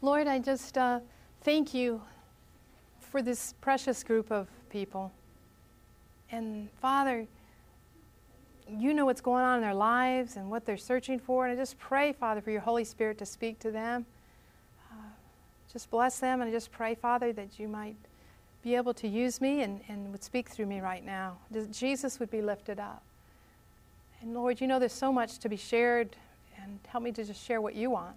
Lord, I just thank you for this precious group of people. And Father, you know what's going on in their lives and what they're searching for. And I just pray, Father, for your Holy Spirit to speak to them. Just bless them. And I just pray, Father, that you might be able to use me and would speak through me right now. Jesus would be lifted up. And Lord, you know there's so much to be shared, and help me to just share what you want.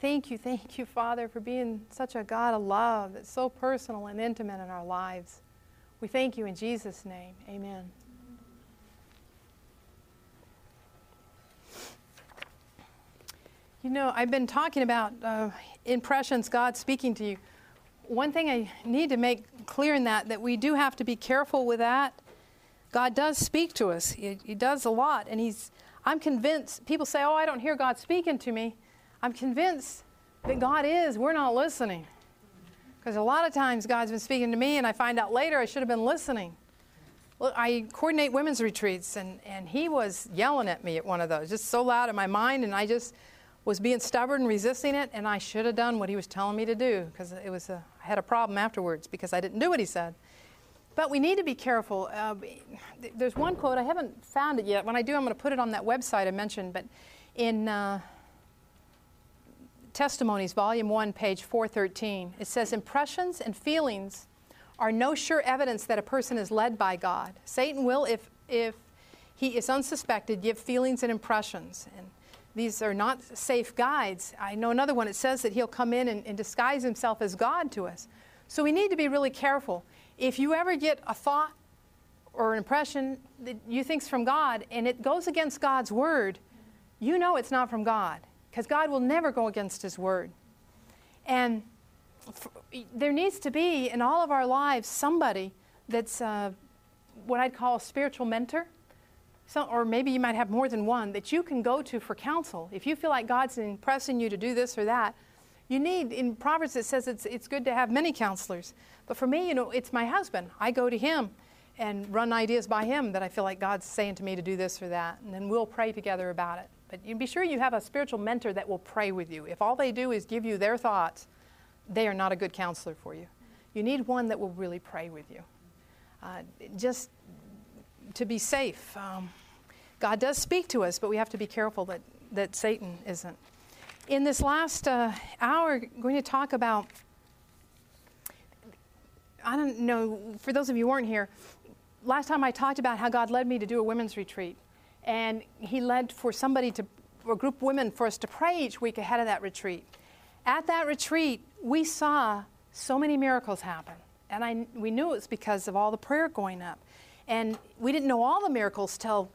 Thank you, Father, for being such a God of love that's so personal and intimate in our lives. We thank you in Jesus' name. Amen. You know, I've been talking about impressions, God speaking to you. One thing I need to make clear in that we do have to be careful with that. God does speak to us. He does a lot. And I'm convinced, people say, oh, I don't hear God speaking to me. I'm convinced that God is. We're not listening. Because a lot of times God's been speaking to me, and I find out later I should have been listening. Well, I coordinate women's retreats, and he was yelling at me at one of those, just so loud in my mind, and I just was being stubborn and resisting it, and I should have done what he was telling me to do, because I had a problem afterwards because I didn't do what he said. But we need to be careful. There's one quote, I haven't found it yet. When I do, I'm going to put it on that website I mentioned. But in Testimonies, Volume 1, page 413, it says, impressions and feelings are no sure evidence that a person is led by God. Satan will, if he is unsuspected, give feelings and impressions. And these are not safe guides. I know another one. It says that he'll come in and disguise himself as God to us. So we need to be really careful. If you ever get a thought or an impression that you think's from God and it goes against God's word, you know it's not from God, because God will never go against his word. And there needs to be in all of our lives somebody that's what I'd call a spiritual mentor, or maybe you might have more than one, that you can go to for counsel. If you feel like God's impressing you to do this or that, you need, in Proverbs it says it's good to have many counselors. But for me, you know, it's my husband. I go to him and run ideas by him that I feel like God's saying to me to do this or that. And then we'll pray together about it. But you be sure you have a spiritual mentor that will pray with you. If all they do is give you their thoughts, they are not a good counselor for you. You need one that will really pray with you. Just to be safe. God does speak to us, but we have to be careful that Satan isn't. In this last hour, I'm going to talk about, I don't know, for those of you who weren't here, last time I talked about how God led me to do a women's retreat. And he led for somebody or a group of women for us to pray each week ahead of that retreat. At that retreat, we saw so many miracles happen. And we knew it was because of all the prayer going up. And we didn't know all the miracles till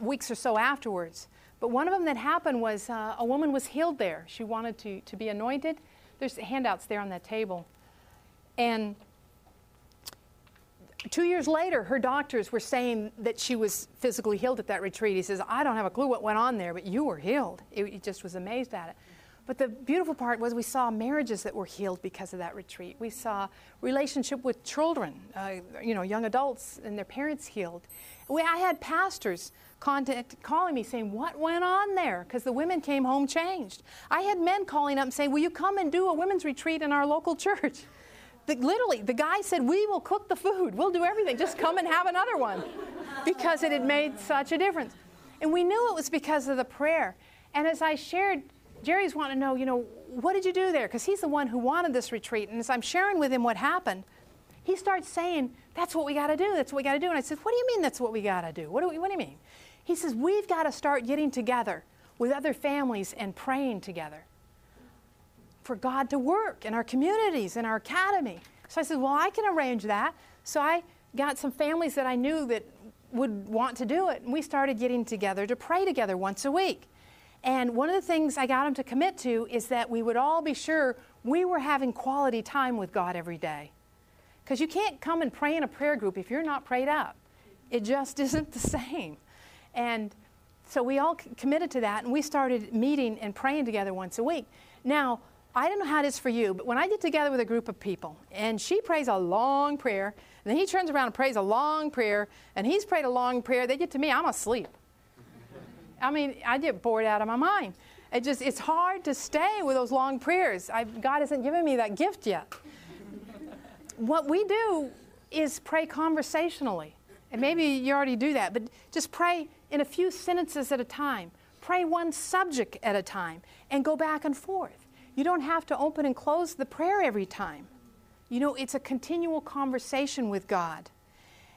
weeks or so afterwards. But one of them that happened was a woman was healed there. She wanted to be anointed. There's handouts there on that table. And 2 years later, her doctors were saying that she was physically healed at that retreat. He says, I don't have a clue what went on there, but you were healed. He just was amazed at it. But the beautiful part was we saw marriages that were healed because of that retreat. We saw relationship with children, young adults and their parents healed. I had pastors calling me saying, what went on there? Because the women came home changed. I had men calling up and saying, will you come and do a women's retreat in our local church? Literally, the guy said, we will cook the food. We'll do everything. Just come and have another one. Because it had made such a difference. And we knew it was because of the prayer. And as I shared, Jerry's wanting to know, what did you do there? Because he's the one who wanted this retreat. And as I'm sharing with him what happened, he starts saying, that's what we got to do. That's what we got to do. And I said, what do you mean that's what we got to do? What do you mean? He says, we've got to start getting together with other families and praying together for God to work in our communities, in our academy. So I said, well, I can arrange that. So I got some families that I knew that would want to do it. And we started getting together to pray together once a week. And one of the things I got them to commit to is that we would all be sure we were having quality time with God every day. Because you can't come and pray in a prayer group if you're not prayed up. It just isn't the same. And so we all committed to that, and we started meeting and praying together once a week. Now, I don't know how it is for you, but when I get together with a group of people, and she prays a long prayer, and then he turns around and prays a long prayer, and he's prayed a long prayer, they get to me, I'm asleep. I mean, I get bored out of my mind. It just, it's hard to stay with those long prayers. God hasn't given me that gift yet. What we do is pray conversationally. And maybe you already do that, but just pray in a few sentences at a time. Pray one subject at a time and go back and forth. You don't have to open and close the prayer every time. You know, it's a continual conversation with God.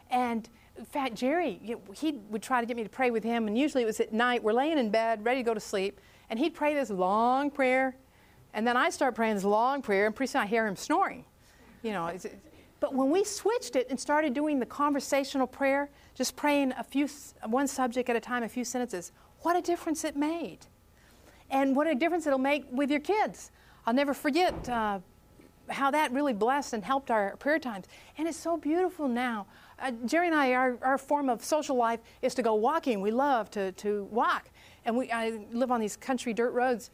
And in fact, Jerry, he would try to get me to pray with him, and usually it was at night. We're laying in bed, ready to go to sleep, and he'd pray this long prayer, and then I start praying this long prayer, and pretty soon I hear him snoring. You know, but when we switched it and started doing the conversational prayer, just praying one subject at a time, a few sentences, what a difference it made. And what a difference it'll make with your kids. I'll never forget how that really blessed and helped our prayer times. And it's so beautiful now. Jerry and I, our form of social life is to go walking. We love to walk. And I live on these country dirt roads.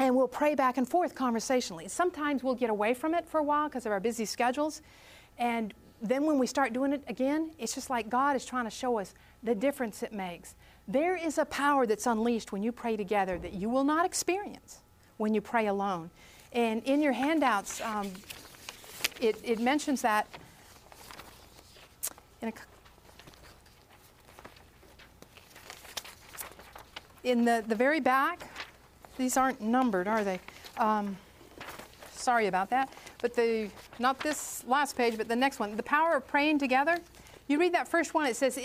And we'll pray back and forth conversationally. Sometimes we'll get away from it for a while because of our busy schedules. And then when we start doing it again, it's just like God is trying to show us the difference it makes. There is a power that's unleashed when you pray together that you will not experience when you pray alone. And in your handouts, it mentions that. In the very back, these aren't numbered, are they? Sorry about that. But not this last page, but the next one. The power of praying together. You read that first one, it says,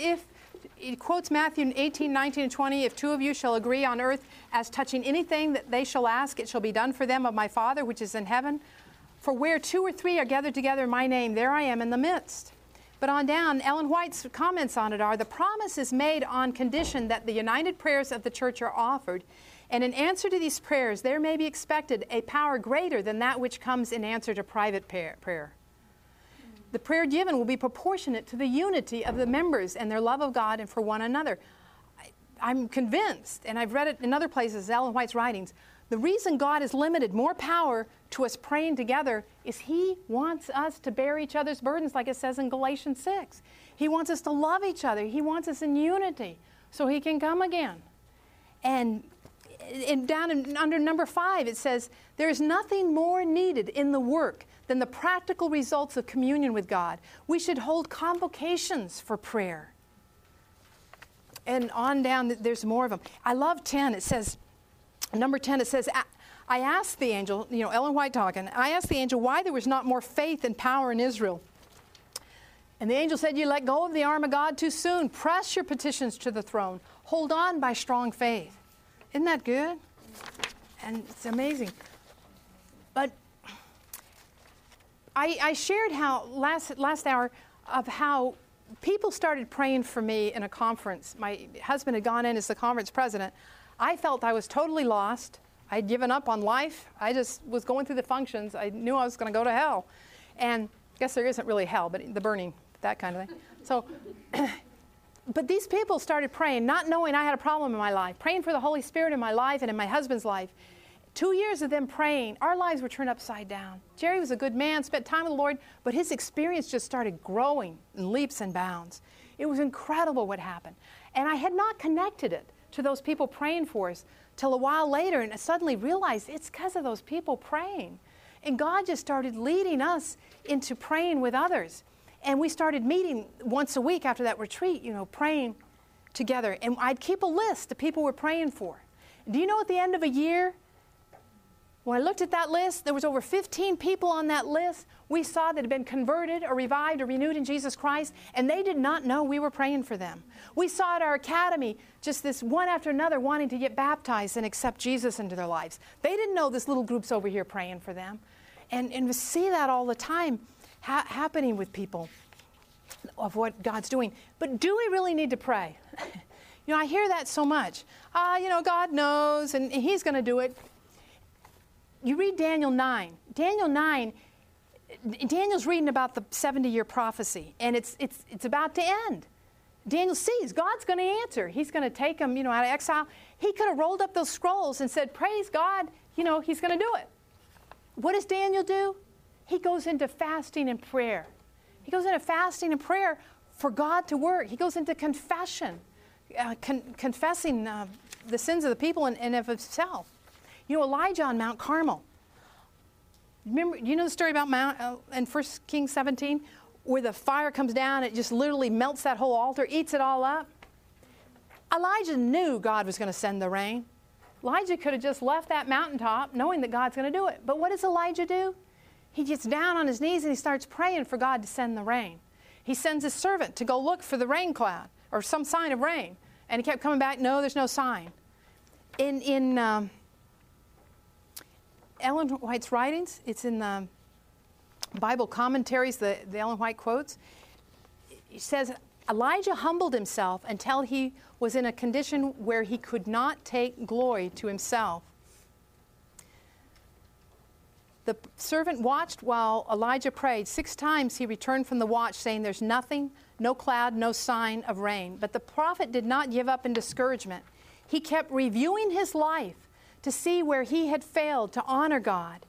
it quotes Matthew 18, 19, and 20, if two of you shall agree on earth as touching anything that they shall ask, it shall be done for them of my Father which is in heaven. For where two or three are gathered together in my name, there I am in the midst. But on down, Ellen White's comments on it are, the promise is made on condition that the united prayers of the church are offered. And in answer to these prayers, there may be expected a power greater than that which comes in answer to private prayer. The prayer given will be proportionate to the unity of the members and their love of God and for one another. I'm convinced, and I've read it in other places, Ellen White's writings, the reason God has limited more power to us praying together is He wants us to bear each other's burdens, like it says in Galatians 6. He wants us to love each other. He wants us in unity so He can come again. And down under number 5, it says, there is nothing more needed in the work than the practical results of communion with God. We should hold convocations for prayer. And on down, there's more of them. I love 10. It says, number 10, it says, I asked the angel, you know, Ellen White talking, I asked the angel why there was not more faith and power in Israel. And the angel said, you let go of the arm of God too soon. Press your petitions to the throne. Hold on by strong faith. Isn't that good? And it's amazing. But I shared how last hour of how people started praying for me in a conference. My husband had gone in as the conference president. I felt I was totally lost. I had given up on life. I just was going through the functions. I knew I was going to go to hell. And I guess there isn't really hell, but the burning, that kind of thing. So. But these people started praying, not knowing I had a problem in my life, praying for the Holy Spirit in my life and in my husband's life. 2 years of them praying, our lives were turned upside down. Jerry was a good man, spent time with the Lord, but his experience just started growing in leaps and bounds. It was incredible what happened. And I had not connected it to those people praying for us till a while later, and I suddenly realized it's because of those people praying. And God just started leading us into praying with others. And we started meeting once a week after that retreat, you know, praying together. And I'd keep a list of people we're praying for. Do you know at the end of a year, when I looked at that list, there was over 15 people on that list we saw that had been converted or revived or renewed in Jesus Christ, and they did not know we were praying for them. We saw at our academy just this one after another wanting to get baptized and accept Jesus into their lives. They didn't know this little group's over here praying for them. And we see that all the time happening with people, of what God's doing. But do we really need to pray? You know, I hear that so much. You know, God knows, and He's going to do it. You read Daniel 9. Daniel 9, Daniel's reading about the 70-year prophecy, and it's about to end. Daniel sees God's going to answer. He's going to take him, you know, out of exile. He could have rolled up those scrolls and said, praise God, you know, He's going to do it. What does Daniel do? He goes into fasting and prayer. He goes into fasting and prayer for God to work. He goes into confession. confessing the sins of the people and of himself. You know, Elijah on Mount Carmel. Remember, you know the story about in 1 Kings 17, where the fire comes down, it just literally melts that whole altar, eats it all up. Elijah knew God was going to send the rain. Elijah could have just left that mountaintop knowing that God's going to do it. But what does Elijah do? He gets down on his knees and he starts praying for God to send the rain. He sends his servant to go look for the rain cloud or some sign of rain. And he kept coming back, no, there's no sign. In Ellen White's writings, it's in the Bible commentaries, the Ellen White quotes, it says, Elijah humbled himself until he was in a condition where he could not take glory to himself. The servant watched while Elijah prayed. 6 times he returned from the watch, saying, there's nothing, no cloud, no sign of rain. But the prophet did not give up in discouragement. He kept reviewing his life to see where he had failed to honor God.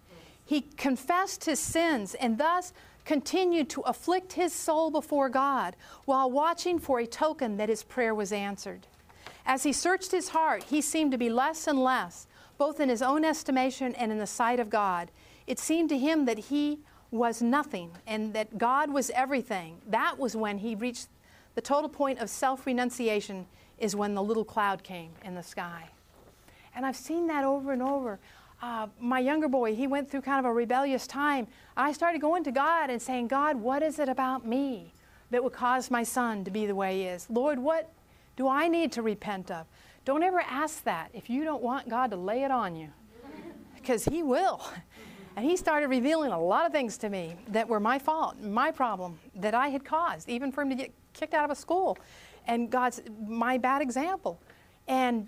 He confessed his sins and thus continued to afflict his soul before God while watching for a token that his prayer was answered. As he searched his heart, he seemed to be less and less, both in his own estimation and in the sight of God. It seemed to him that he was nothing and that God was everything. That was when he reached the total point of self-renunciation, is when the little cloud came in the sky. And I've seen that over and over. My younger boy, he went through kind of a rebellious time. I started going to God and saying, God, what is it about me that would cause my son to be the way he is? Lord, what do I need to repent of? Don't ever ask that if you don't want God to lay it on you, because he will. And he started revealing a lot of things to me that were my fault, my problem, that I had caused, even for him to get kicked out of a school. And God's my bad example. And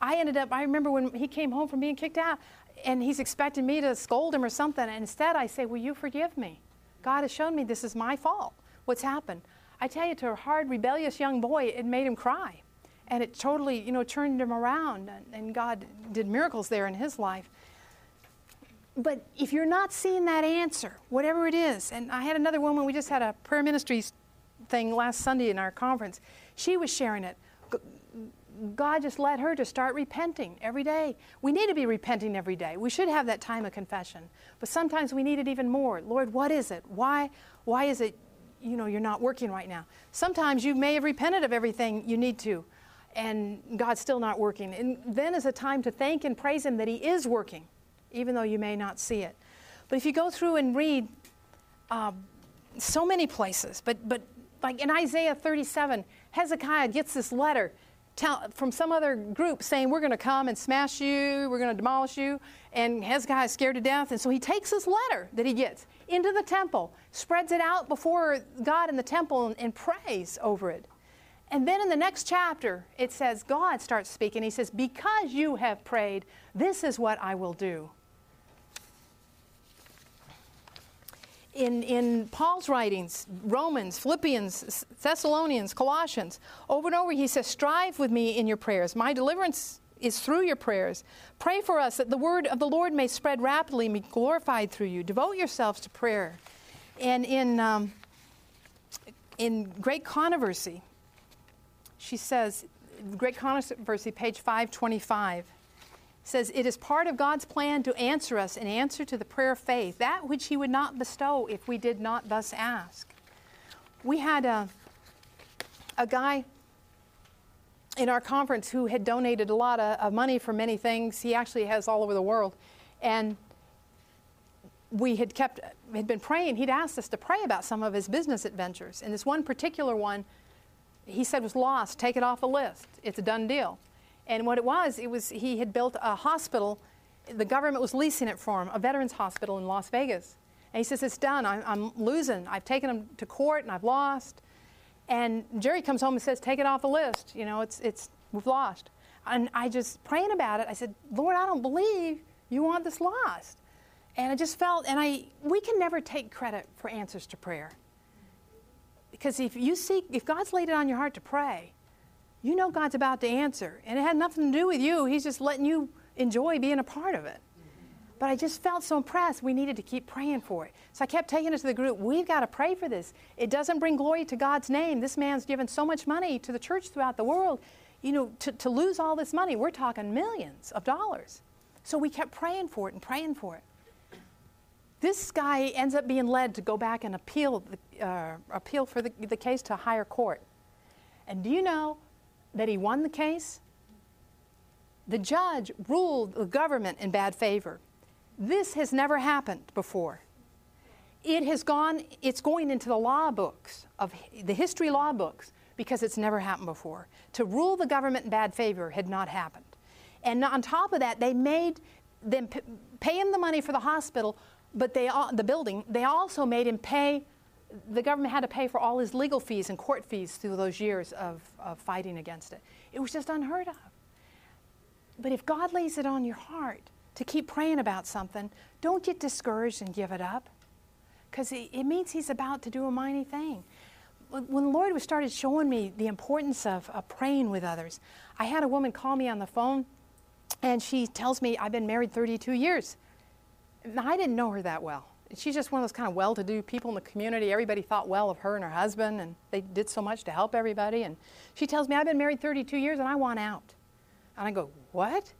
I ended up, I remember when he came home from being kicked out, and he's expecting me to scold him or something. And instead I say, will you forgive me? God has shown me this is my fault, what's happened. I tell you, to a hard, rebellious young boy, it made him cry. And it totally, you know, turned him around. And God did miracles there in his life. But if you're not seeing that answer, whatever it is, and I had another woman, we just had a prayer ministries thing last Sunday in our conference. She was sharing it. God just led her to start repenting every day. We need to be repenting every day. We should have that time of confession. But sometimes we need it even more. Lord, what is it? Why is it, you know, you're not working right now? Sometimes you may have repented of everything you need to, and God's still not working. And then is a time to thank and praise him that he is working, even though you may not see it. But if you go through and read so many places, but like in Isaiah 37, Hezekiah gets this letter from some other group saying, we're going to come and smash you, we're going to demolish you, and Hezekiah is scared to death. And so he takes this letter that he gets into the temple, spreads it out before God in the temple, and prays over it. And then in the next chapter, it says, God starts speaking. He says, because you have prayed, this is what I will do. In Paul's writings, Romans, Philippians, Thessalonians, Colossians, over and over he says, strive with me in your prayers. My deliverance is through your prayers. Pray for us that the word of the Lord may spread rapidly and be glorified through you. Devote yourselves to prayer. And in Great Controversy, she says, Great Controversy, page 525, says, it is part of God's plan to answer us in answer to the prayer of faith, that which he would not bestow if we did not thus ask. We had a guy in our conference who had donated a lot of money for many things. He actually has all over the world. And we had been praying. He'd asked us to pray about some of his business adventures. And this one particular one, he said was lost. Take it off the list. It's a done deal. And what it was he had built a hospital. The government was leasing it for him, a veterans hospital in Las Vegas. And he says, it's done. I'm losing. I've taken him to court and I've lost. And Jerry comes home and says, take it off the list. You know, we've lost. And I just, praying about it, I said, Lord, I don't believe you want this lost. And I just felt, we can never take credit for answers to prayer. Because if God's laid it on your heart to pray, you know God's about to answer. And it had nothing to do with you. He's just letting you enjoy being a part of it. Mm-hmm. But I just felt so impressed we needed to keep praying for it. So I kept taking it to the group. We've got to pray for this. It doesn't bring glory to God's name. This man's given so much money to the church throughout the world. You know, to lose all this money, we're talking millions of dollars. So we kept praying for it and praying for it. This guy ends up being led to go back and appeal for the case to a higher court. And do you know that he won the case? The judge ruled the government in bad favor. This has never happened before. It's going into the law books, of the history law books, because it's never happened before. To rule the government in bad favor had not happened. And on top of that, they made them pay him the money for the hospital, but the building, they also made him pay, the government had to pay for all his legal fees and court fees through those years of fighting against it. It was just unheard of. But if God lays it on your heart to keep praying about something, don't get discouraged and give it up, because it means he's about to do a mighty thing. When the Lord started showing me the importance of praying with others, I had a woman call me on the phone, and she tells me, I've been married 32 years. And I didn't know her that well. She's just one of those kind of well-to-do people in the community. Everybody thought well of her and her husband, and they did so much to help everybody. And she tells me, I've been married 32 years, and I want out. And I go, what?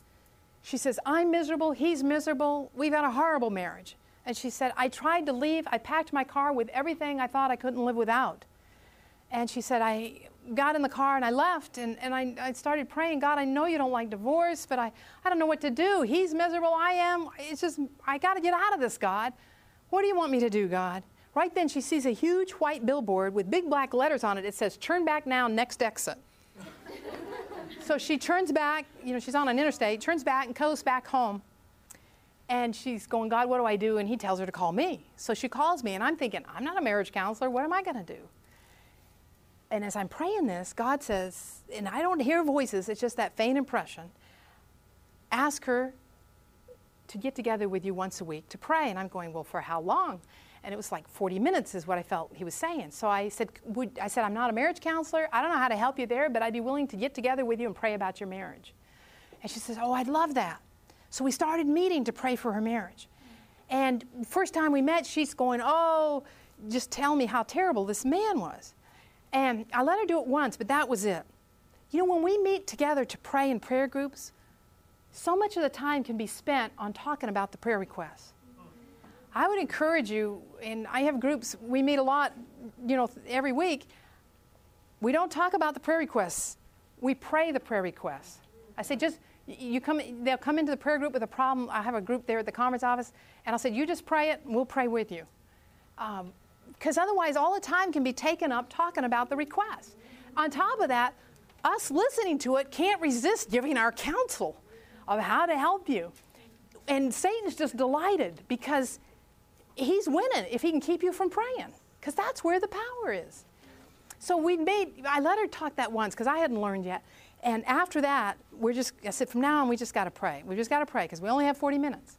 She says, I'm miserable, he's miserable, we've had a horrible marriage. And she said, I tried to leave, I packed my car with everything I thought I couldn't live without. And she said, I got in the car and I left, and I started praying, God, I know you don't like divorce, but I don't know what to do. He's miserable, I am. It's just, I got to get out of this, God. What do you want me to do, God? Right then, she sees a huge white billboard with big black letters on it. It says, turn back now, next exit. So she turns back, you know, she's on an interstate, turns back and goes back home. And she's going, God, what do I do? And he tells her to call me. So she calls me, and I'm thinking, I'm not a marriage counselor. What am I going to do? And as I'm praying this, God says, and I don't hear voices, it's just that faint impression, ask her to get together with you once a week to pray. And I'm going, well, for how long? And it was like 40 minutes is what I felt he was saying. So I said, I'm not a marriage counselor. I don't know how to help you there, but I'd be willing to get together with you and pray about your marriage. And she says, oh, I'd love that. So we started meeting to pray for her marriage. And first time we met, she's going, oh, just tell me how terrible this man was. And I let her do it once, but that was it. You know, when we meet together to pray in prayer groups, so much of the time can be spent on talking about the prayer requests. I would encourage you, and I have groups, we meet a lot, you know, every week. We don't talk about the prayer requests. We pray the prayer requests. I say, they'll come into the prayer group with a problem. I have a group there at the conference office, and I'll say, you just pray it, and we'll pray with you. Because otherwise, all the time can be taken up talking about the request. On top of that, us listening to it can't resist giving our counsel of how to help you. And Satan's just delighted because he's winning if he can keep you from praying, because that's where the power is. So I let her talk that once because I hadn't learned yet. And after that, I said, from now on, we just got to pray. We just got to pray because we only have 40 minutes.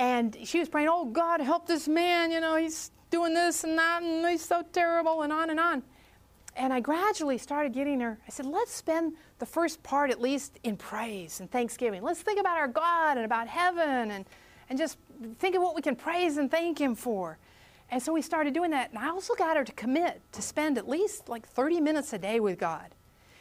And she was praying, oh, God, help this man. You know, he's doing this and that, and he's so terrible, and on and on. And I gradually started getting her. I said, let's spend the first part at least in praise and thanksgiving. Let's think about our God and about heaven and just think of what we can praise and thank him for. And so we started doing that. And I also got her to commit to spend at least like 30 minutes a day with God,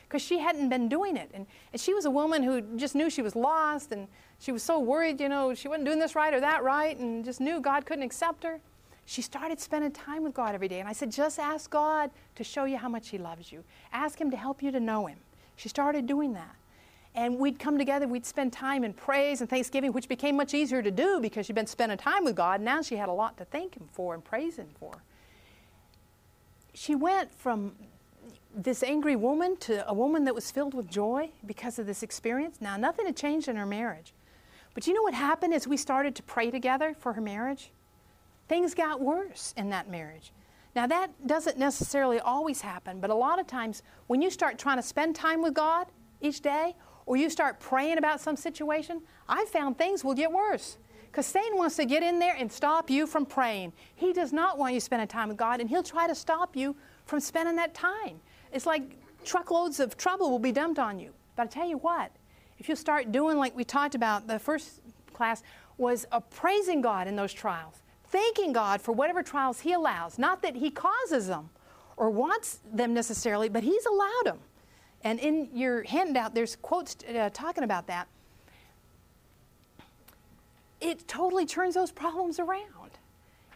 because she hadn't been doing it. And she was a woman who just knew she was lost, and she was so worried, you know, she wasn't doing this right or that right, and just knew God couldn't accept her. She started spending time with God every day. And I said, just ask God to show you how much he loves you. Ask him to help you to know him. She started doing that. And we'd come together. We'd spend time in praise and thanksgiving, which became much easier to do because she'd been spending time with God. Now she had a lot to thank him for and praise him for. She went from this angry woman to a woman that was filled with joy because of this experience. Now, nothing had changed in her marriage. But you know what happened as we started to pray together for her marriage? Things got worse in that marriage. Now, that doesn't necessarily always happen, but a lot of times when you start trying to spend time with God each day, or you start praying about some situation, I found things will get worse, because Satan wants to get in there and stop you from praying. He does not want you spending time with God, and he'll try to stop you from spending that time. It's like truckloads of trouble will be dumped on you. But I tell you what, if you start doing like we talked about the first class, was praising God in those trials, thanking God for whatever trials He allows. Not that He causes them or wants them necessarily, but He's allowed them. And in your handout, there's quotes talking about that. It totally turns those problems around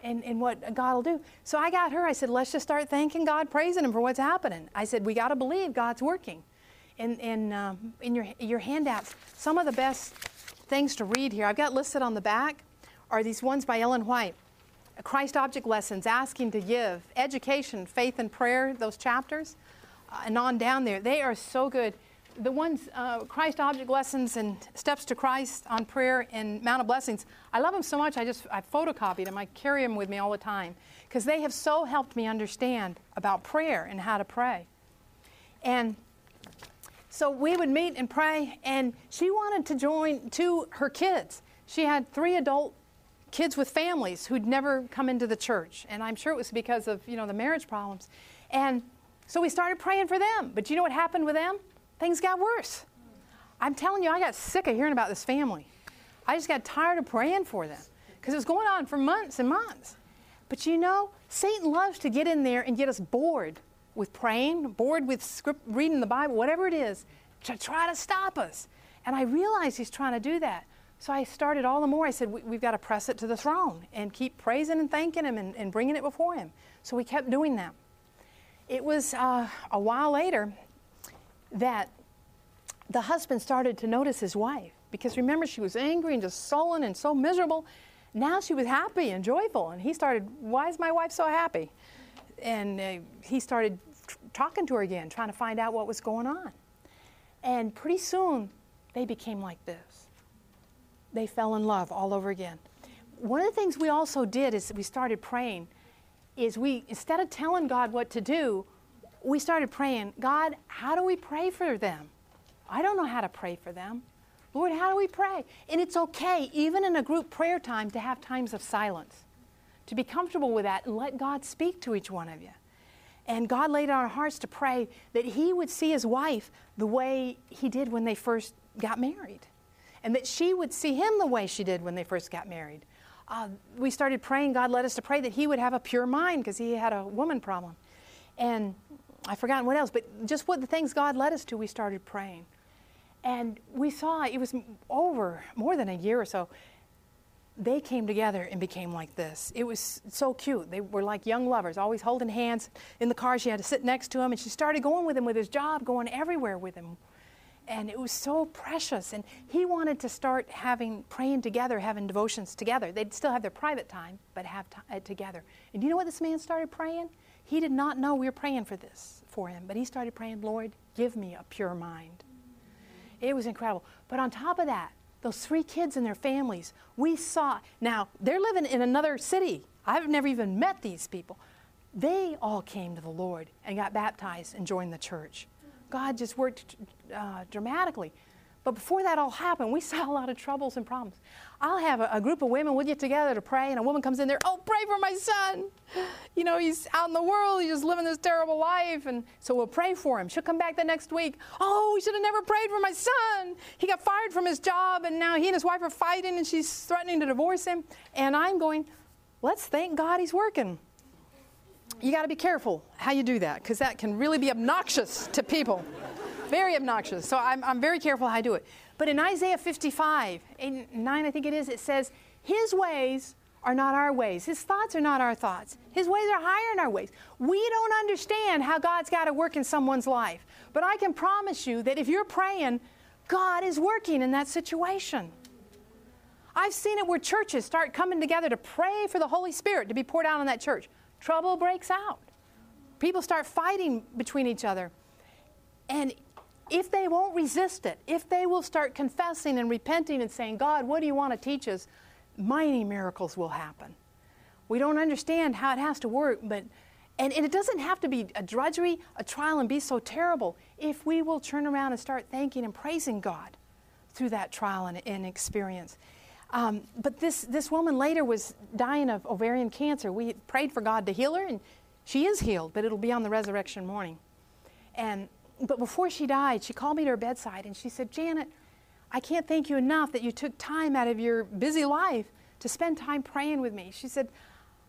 and what God will do. So I got her. I said, let's just start thanking God, praising Him for what's happening. I said, we got to believe God's working. And in your handouts, some of the best things to read here, I've got listed on the back, are these ones by Ellen White. Christ Object Lessons, Asking to Give, Education, Faith and Prayer, those chapters, and on down there. They are so good. The ones, Christ Object Lessons and Steps to Christ on Prayer and Mount of Blessings, I love them so much I photocopied them. I carry them with me all the time because they have so helped me understand about prayer and how to pray. And so we would meet and pray, and she wanted to join her kids. She had 3 adult kids with families who'd never come into the church, and I'm sure it was because of, the marriage problems. And so we started praying for them, but you know what happened with them? Things got worse. I'm telling you, I got sick of hearing about this family. I just got tired of praying for them because it was going on for months and months. But Satan loves to get in there and get us bored with praying, bored with reading the Bible, whatever it is, to try to stop us. And I realized he's trying to do that. So I started all the more. I said, we've got to press it to the throne and keep praising and thanking him and bringing it before him. So we kept doing that. It was a while later that the husband started to notice his wife, because remember, she was angry and just sullen and so miserable. Now she was happy and joyful, and he started, why is my wife so happy? And he started talking to her again, trying to find out what was going on. And pretty soon, they became like this. They fell in love all over again. One of the things we also did is we started praying, instead of telling God what to do, we started praying, God, how do we pray for them? I don't know how to pray for them. Lord, how do we pray? And it's okay, even in a group prayer time, to have times of silence, to be comfortable with that and let God speak to each one of you. And God laid on our hearts to pray that he would see his wife the way he did when they first got married, and that she would see him the way she did when they first got married. We started praying, God led us to pray that he would have a pure mind because he had a woman problem. And I've forgotten what else, but just what the things God led us to, we started praying. And we saw, it was over more than a year or so, they came together and became like this. It was so cute. They were like young lovers, always holding hands. In the car, she had to sit next to him, and she started going with him with his job, going everywhere with him. And it was so precious. And he wanted to start praying together, having devotions together. They'd still have their private time, but have it together. And you know what this man started praying? He did not know we were praying for this for him, but he started praying, Lord, give me a pure mind. It was incredible. But on top of that, those 3 kids and their families, we saw. Now, they're living in another city. I've never even met these people. They all came to the Lord and got baptized and joined the church. God just worked dramatically. But before that all happened, we saw a lot of troubles and problems. I'll have a group of women, we'll get together to pray, and a woman comes in there, oh, pray for my son. He's out in the world, he's just living this terrible life, and so we'll pray for him. She'll come back the next week, oh, we should have never prayed for my son. He got fired from his job, and now he and his wife are fighting, and she's threatening to divorce him. And I'm going, let's thank God he's working. You got to be careful how you do that, because that can really be obnoxious to people. Very obnoxious. So I'm very careful how I do it. But in Isaiah 55, 8-9, I think it is, it says, his ways are not our ways. His thoughts are not our thoughts. His ways are higher than our ways. We don't understand how God's got to work in someone's life. But I can promise you that if you're praying, God is working in that situation. I've seen it where churches start coming together to pray for the Holy Spirit to be poured out on that church. Trouble breaks out. People start fighting between each other. And if they won't resist it, if they will start confessing and repenting and saying, God, what do you want to teach us? Mighty miracles will happen. We don't understand how it has to work, but it doesn't have to be a drudgery, a trial, and be so terrible if we will turn around and start thanking and praising God through that trial and experience. But this woman later was dying of ovarian cancer. We prayed for God to heal her, and she is healed, but it'll be on the resurrection morning. But before she died, she called me to her bedside, and she said, Janet, I can't thank you enough that you took time out of your busy life to spend time praying with me. She said,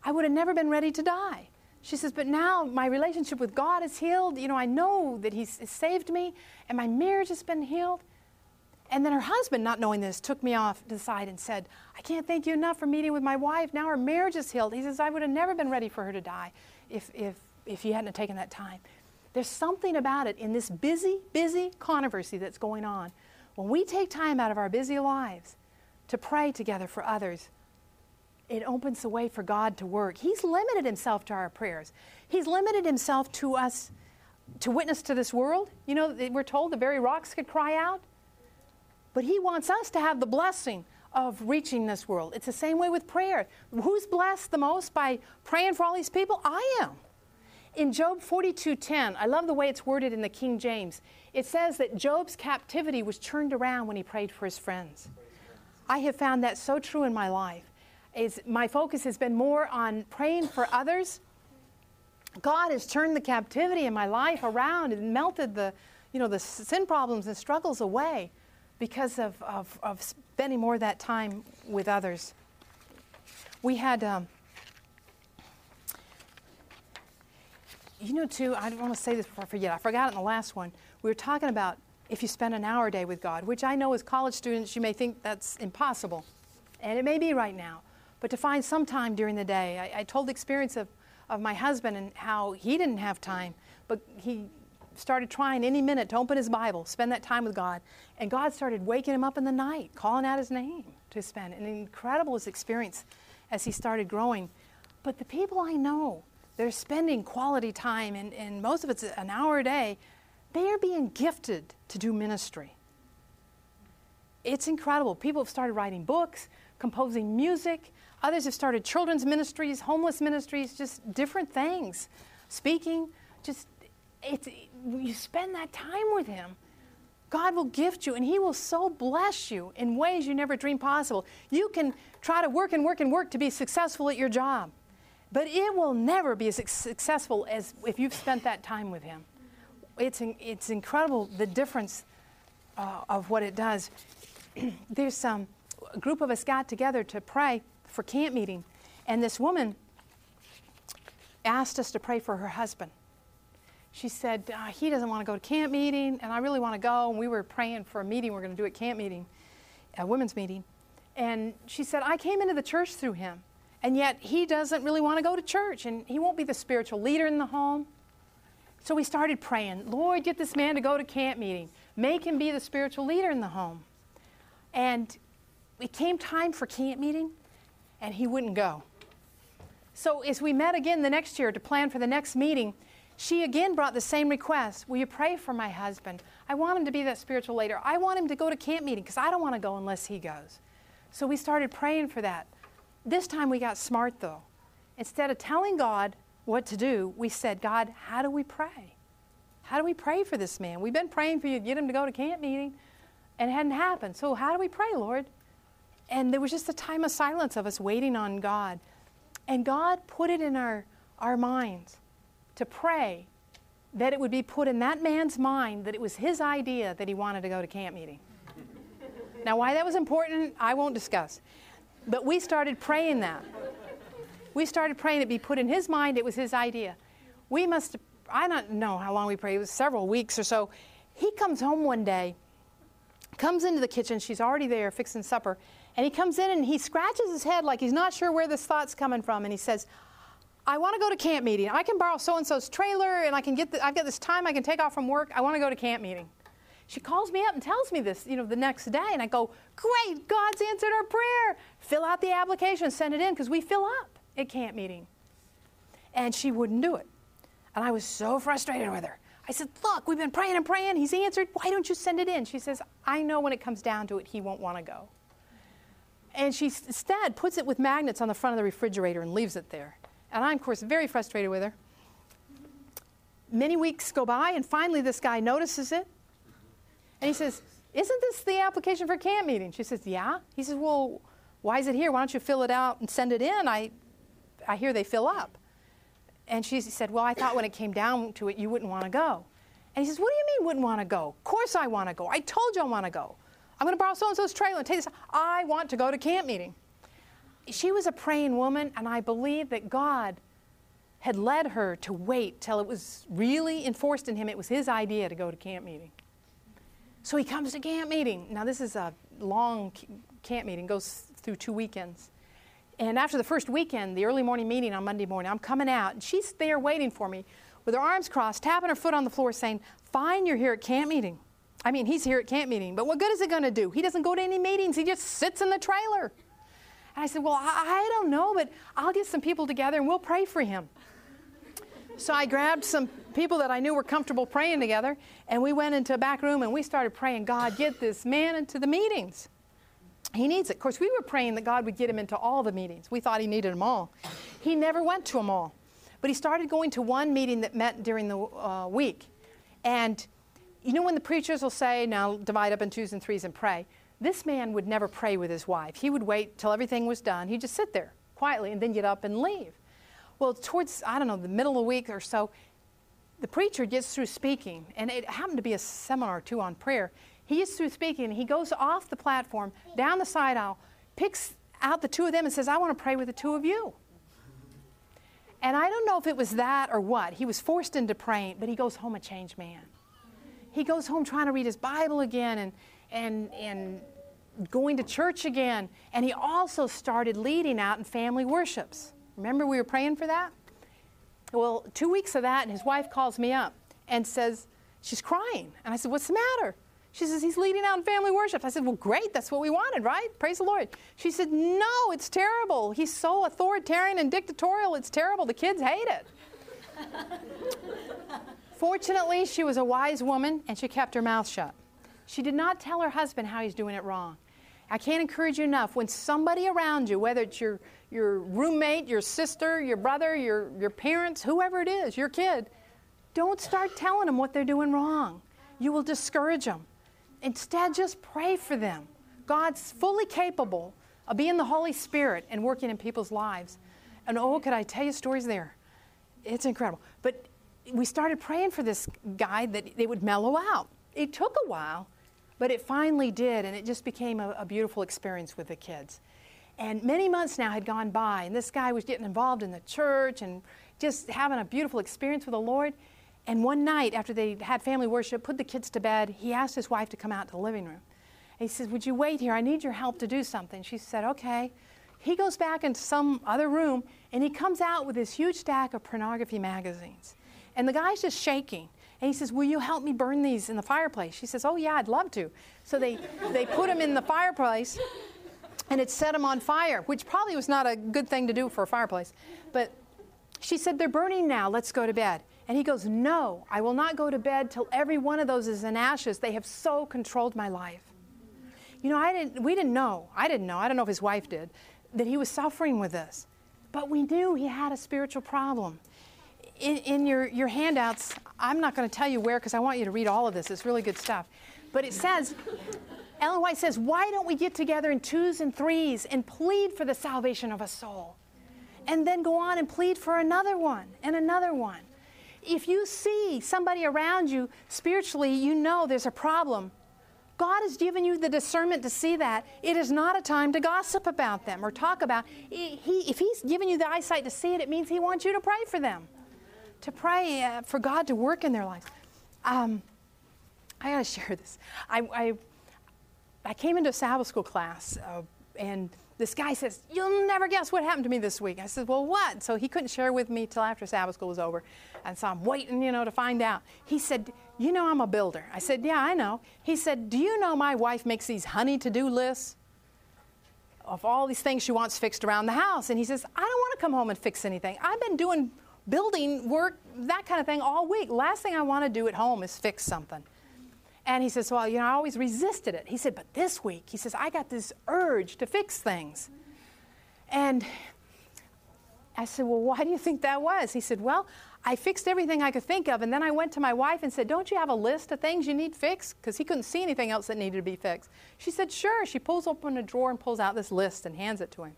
I would have never been ready to die. She says, but now my relationship with God is healed. You know, I know that He's saved me, and my marriage has been healed. And then her husband, not knowing this, took me off to the side and said, I can't thank you enough for meeting with my wife. Now her marriage is healed. He says, I would have never been ready for her to die if he hadn't taken that time. There's something about it in this busy, busy controversy that's going on. When we take time out of our busy lives to pray together for others, it opens the way for God to work. He's limited Himself to our prayers. He's limited Himself to us to witness to this world. You know, we're told the very rocks could cry out. But He wants us to have the blessing of reaching this world. It's the same way with prayer. Who's blessed the most by praying for all these people? I am. In Job 42:10, I love the way it's worded in the King James. It says that Job's captivity was turned around when he prayed for his friends. I have found that so true in my life. My focus has been more on praying for others. God has turned the captivity in my life around and melted the sin problems and struggles away, because of spending more of that time with others. We had, I don't want to say this before I forget. I forgot it in the last one. We were talking about if you spend an hour a day with God, which I know as college students you may think that's impossible, and it may be right now, but to find some time during the day. I told the experience of my husband and how he didn't have time, but he started trying any minute to open his Bible, spend that time with God. And God started waking him up in the night, calling out his name to spend. And incredible his experience as he started growing. But the people I know, they're spending quality time, and most of it's an hour a day, they are being gifted to do ministry. It's incredible. People have started writing books, composing music. Others have started children's ministries, homeless ministries, just different things. Speaking, just... you spend that time with Him, God will gift you, and He will so bless you in ways you never dreamed possible. You can try to work and work and work to be successful at your job, but it will never be as successful as if you've spent that time with Him. It's incredible, the difference of what it does. There's a group of us got together to pray for camp meeting, and this woman asked us to pray for her husband. She said, he doesn't want to go to camp meeting, and I really want to go. And we were praying for a meeting we're going to do at camp meeting, a women's meeting. And she said, I came into the church through him, and yet he doesn't really want to go to church, and he won't be the spiritual leader in the home. So we started praying, Lord, get this man to go to camp meeting. Make him be the spiritual leader in the home. And it came time for camp meeting, and he wouldn't go. So as we met again the next year to plan for the next meeting, she again brought the same request. Will you pray for my husband? I want him to be that spiritual leader. I want him to go to camp meeting because I don't want to go unless he goes. So we started praying for that. This time we got smart, though. Instead of telling God what to do, we said, God, how do we pray? How do we pray for this man? We've been praying for you to get him to go to camp meeting, and it hadn't happened. So how do we pray, Lord? And there was just a time of silence of us waiting on God. And God put it in our minds to pray that it would be put in that man's mind that it was his idea that he wanted to go to camp meeting. Now, why that was important, I won't discuss. But we started praying that. We started praying it be put in his mind it was his idea. I don't know how long we prayed. It was several weeks or so. He comes home one day, comes into the kitchen. She's already there fixing supper. And he comes in and he scratches his head like he's not sure where this thought's coming from. And he says, I want to go to camp meeting. I can borrow so-and-so's trailer, and I've got this time I can take off from work. I want to go to camp meeting. She calls me up and tells me this, the next day, and I go, great, God's answered our prayer. Fill out the application, send it in, because we fill up at camp meeting. And she wouldn't do it. And I was so frustrated with her. I said, look, we've been praying and praying. He's answered. Why don't you send it in? She says, I know when it comes down to it, he won't want to go. And she instead puts it with magnets on the front of the refrigerator and leaves it there. And I'm, of course, very frustrated with her. Many weeks go by, and finally this guy notices it. And he says, isn't this the application for camp meeting? She says, yeah. He says, well, why is it here? Why don't you fill it out and send it in? I hear they fill up. And she said, well, I thought when it came down to it, you wouldn't want to go. And he says, what do you mean wouldn't want to go? Of course I want to go. I told you I want to go. I'm going to borrow so-and-so's trailer and take this. I want to go to camp meeting. She was a praying woman, and I believe that God had led her to wait till it was really enforced in him. It was his idea to go to camp meeting. So he comes to camp meeting. Now, this is a long camp meeting, goes through 2 weekends. And after the first weekend, the early morning meeting on Monday morning, I'm coming out, and she's there waiting for me with her arms crossed, tapping her foot on the floor, saying, fine, you're here at camp meeting. I mean, he's here at camp meeting, but what good is it going to do? He doesn't go to any meetings. He just sits in the trailer. And I said, well, I don't know, but I'll get some people together and we'll pray for him. So I grabbed some people that I knew were comfortable praying together, and we went into a back room and we started praying, God, get this man into the meetings. He needs it. Of course, we were praying that God would get him into all the meetings. We thought he needed them all. He never went to them all. But he started going to one meeting that met during the week. And you know when the preachers will say, now divide up in 2s and 3s and pray, this man would never pray with his wife. He would wait till everything was done. He'd just sit there quietly and then get up and leave. Well, towards, I don't know, the middle of the week or so, the preacher gets through speaking, and it happened to be a seminar, too, on prayer. He gets through speaking, and he goes off the platform, down the side aisle, picks out the 2 of them and says, I want to pray with the 2 of you. And I don't know if it was that or what. He was forced into praying, but he goes home a changed man. He goes home trying to read his Bible again and going to church again. And he also started leading out in family worships. Remember we were praying for that? Well, 2 weeks of that, and his wife calls me up and says, she's crying. And I said, what's the matter? She says, he's leading out in family worship. I said, well, great, that's what we wanted, right? Praise the Lord. She said, no, it's terrible. He's so authoritarian and dictatorial, it's terrible. The kids hate it. Fortunately, she was a wise woman, and she kept her mouth shut. She did not tell her husband how he's doing it wrong. I can't encourage you enough. When somebody around you, whether it's your roommate, your sister, your brother, your parents, whoever it is, your kid, don't start telling them what they're doing wrong. You will discourage them. Instead, just pray for them. God's fully capable of being the Holy Spirit and working in people's lives. And oh, could I tell you stories there? It's incredible. But we started praying for this guy that they would mellow out. It took a while, but it finally did, and it just became a beautiful experience with the kids. And many months now had gone by, and this guy was getting involved in the church and just having a beautiful experience with the Lord. And one night, after they had family worship, put the kids to bed, he asked his wife to come out to the living room. And he says, would you wait here? I need your help to do something. She said, okay. He goes back into some other room, and he comes out with this huge stack of pornography magazines. And the guy's just shaking. And he says, will you help me burn these in the fireplace? She says, oh, yeah, I'd love to. So they put them in the fireplace, and it set them on fire, which probably was not a good thing to do for a fireplace. But she said, they're burning now. Let's go to bed. And he goes, no, I will not go to bed till every one of those is in ashes. They have so controlled my life. You know, I didn't know. I don't know if his wife did, that he was suffering with this. But we knew he had a spiritual problem. In your handouts, I'm not going to tell you where because I want you to read all of this. It's really good stuff. But it says, Ellen White says, why don't we get together in 2s and 3s and plead for the salvation of a soul? And then go on and plead for another one and another one. If you see somebody around you spiritually, you know there's a problem. God has given you the discernment to see that. It is not a time to gossip about them or talk about. If he's given you the eyesight to see it, it means he wants you to pray for them, to pray for God to work in their lives. I got to share this. I came into a Sabbath school class, and this guy says, you'll never guess what happened to me this week. I said, well, what? So he couldn't share with me till after Sabbath school was over. And so I'm waiting, to find out. He said, you know I'm a builder. I said, yeah, I know. He said, do you know my wife makes these honey to-do lists of all these things she wants fixed around the house? And he says, I don't want to come home and fix anything. I've been doing building work, that kind of thing, all week. Last thing I want to do at home is fix something. And he says, well, I always resisted it. He said, but this week, he says, I got this urge to fix things. And I said, well, why do you think that was? He said, well, I fixed everything I could think of. And then I went to my wife and said, don't you have a list of things you need fixed? Because he couldn't see anything else that needed to be fixed. She said, sure. She pulls open a drawer and pulls out this list and hands it to him.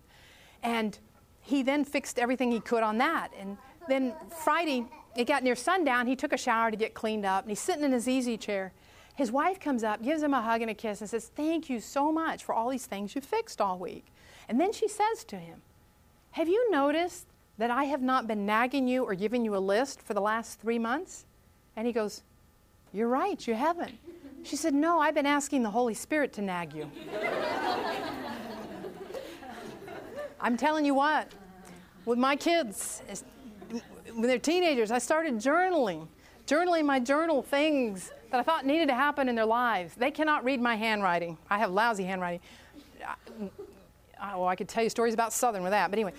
And he then fixed everything he could on that. And then Friday, it got near sundown. He took a shower to get cleaned up. And he's sitting in his easy chair. His wife comes up, gives him a hug and a kiss, and says, "Thank you so much for all these things you fixed all week." And then she says to him, "Have you noticed that I have not been nagging you or giving you a list for the last 3 months?" And he goes, "You're right, you haven't." She said, "No, I've been asking the Holy Spirit to nag you." I'm telling you what, with my kids, when they're teenagers, I started journaling my journal things that I thought needed to happen in their lives. They cannot read my handwriting. I have lousy handwriting. I could tell you stories about Southern with that, but anyway.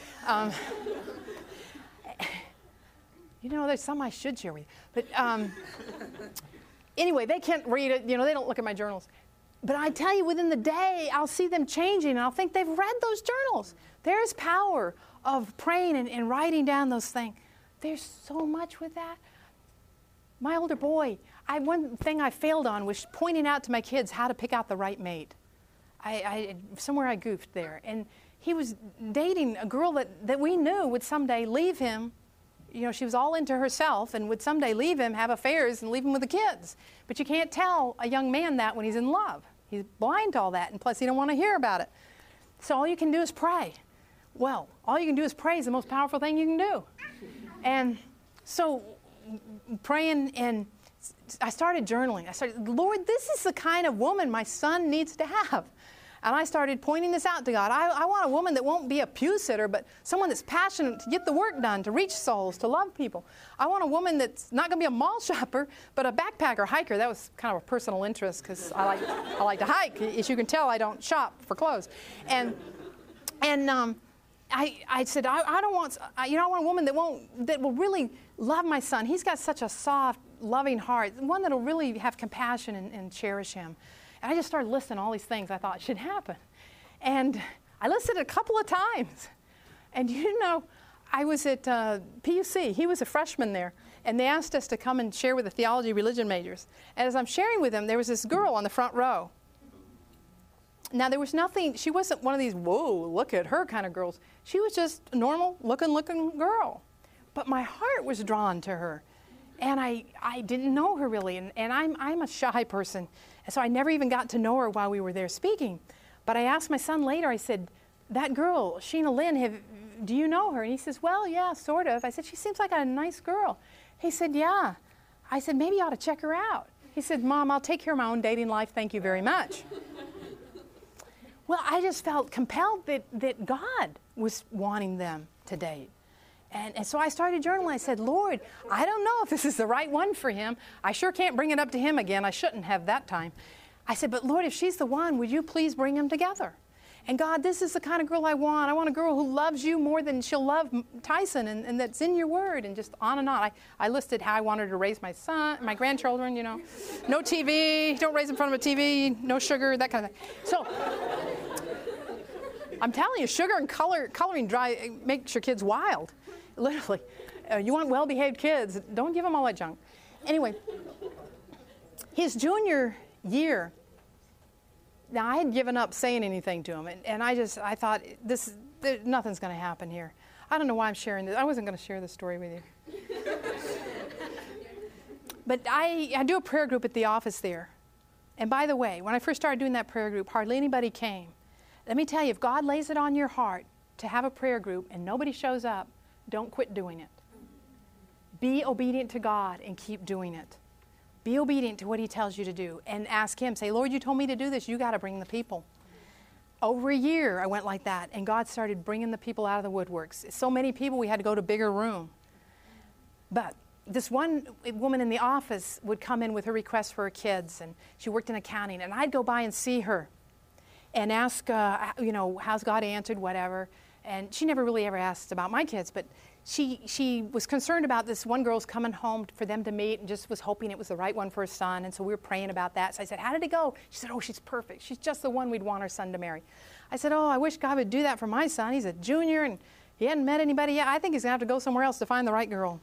You know, there's some I should share with you. But anyway, they can't read it. You know, they don't look at my journals. But I tell you, within the day, I'll see them changing, and I'll think they've read those journals. There's power of praying and writing down those things. There's so much with that. My older boy, one thing I failed on was pointing out to my kids how to pick out the right mate. Somewhere I goofed there. And he was dating a girl that we knew would someday leave him. You know, she was all into herself and would someday leave him, have affairs, and leave him with the kids. But you can't tell a young man that when he's in love. He's blind to all that, and plus he don't want to hear about it. So all you can do is pray. Well, all you can do is pray is the most powerful thing you can do. And so praying, and I started journaling. I started, "Lord, this is the kind of woman my son needs to have." And I started pointing this out to God. I want a woman that won't be a pew sitter, but someone that's passionate to get the work done, to reach souls, to love people. I want a woman that's not going to be a mall shopper, but a backpacker, hiker. That was kind of a personal interest because I like to hike. As you can tell, I don't shop for clothes. And I said, I want a woman that will really love my son. He's got such a soft, loving heart. One that'll really have compassion and cherish him. And I just started listing all these things I thought should happen. And I listed it a couple of times. And you know, I was at PUC. He was a freshman there. And they asked us to come and share with the theology religion majors. And as I'm sharing with them, there was this girl on the front row. Now, there was nothing. She wasn't one of these, whoa, look at her kind of girls. She was just a normal looking girl. But my heart was drawn to her. And I didn't know her really. And I'm a shy person. So I never even got to know her while we were there speaking. But I asked my son later, I said, "That girl, Sheena Lynn, do you know her?" And he says, "Well, yeah, sort of." I said, "She seems like a nice girl." He said, "Yeah." I said, "Maybe you ought to check her out." He said, "Mom, I'll take care of my own dating life. Thank you very much." Well, I just felt compelled that God was wanting them to date. And so I started journaling. I said, "Lord, I don't know if this is the right one for him. I sure can't bring it up to him again. I shouldn't have that time." I said, "But Lord, if she's the one, would you please bring them together? And God, this is the kind of girl I want. I want a girl who loves you more than she'll love Tyson and that's in your word," and just on and on. I listed how I wanted to raise my son, my grandchildren, you know. No TV, don't raise in front of a TV, no sugar, that kind of thing. So I'm telling you, sugar and coloring makes your kids wild. Literally. You want well-behaved kids, don't give them all that junk. Anyway, his junior year, now I had given up saying anything to him, and I thought, nothing's going to happen here. I don't know why I'm sharing this. I wasn't going to share this story with you. But I do a prayer group at the office there. And by the way, when I first started doing that prayer group, hardly anybody came. Let me tell you, if God lays it on your heart to have a prayer group and nobody shows up, don't quit doing it. Be obedient to God and keep doing it. Be obedient to what He tells you to do and ask Him. Say, "Lord, you told me to do this. You got to bring the people." Over a year, I went like that, and God started bringing the people out of the woodworks. So many people, we had to go to a bigger room. But this one woman in the office would come in with her request for her kids, and she worked in accounting, and I'd go by and see her and ask, how's God answered, whatever. And she never really ever asked about my kids, but she was concerned about this one girl's coming home for them to meet and just was hoping it was the right one for her son. And so we were praying about that. So I said, "How did it go?" She said, "Oh, she's perfect. She's just the one we'd want our son to marry." I said, "Oh, I wish God would do that for my son. He's a junior and he hadn't met anybody yet. I think he's going to have to go somewhere else to find the right girl."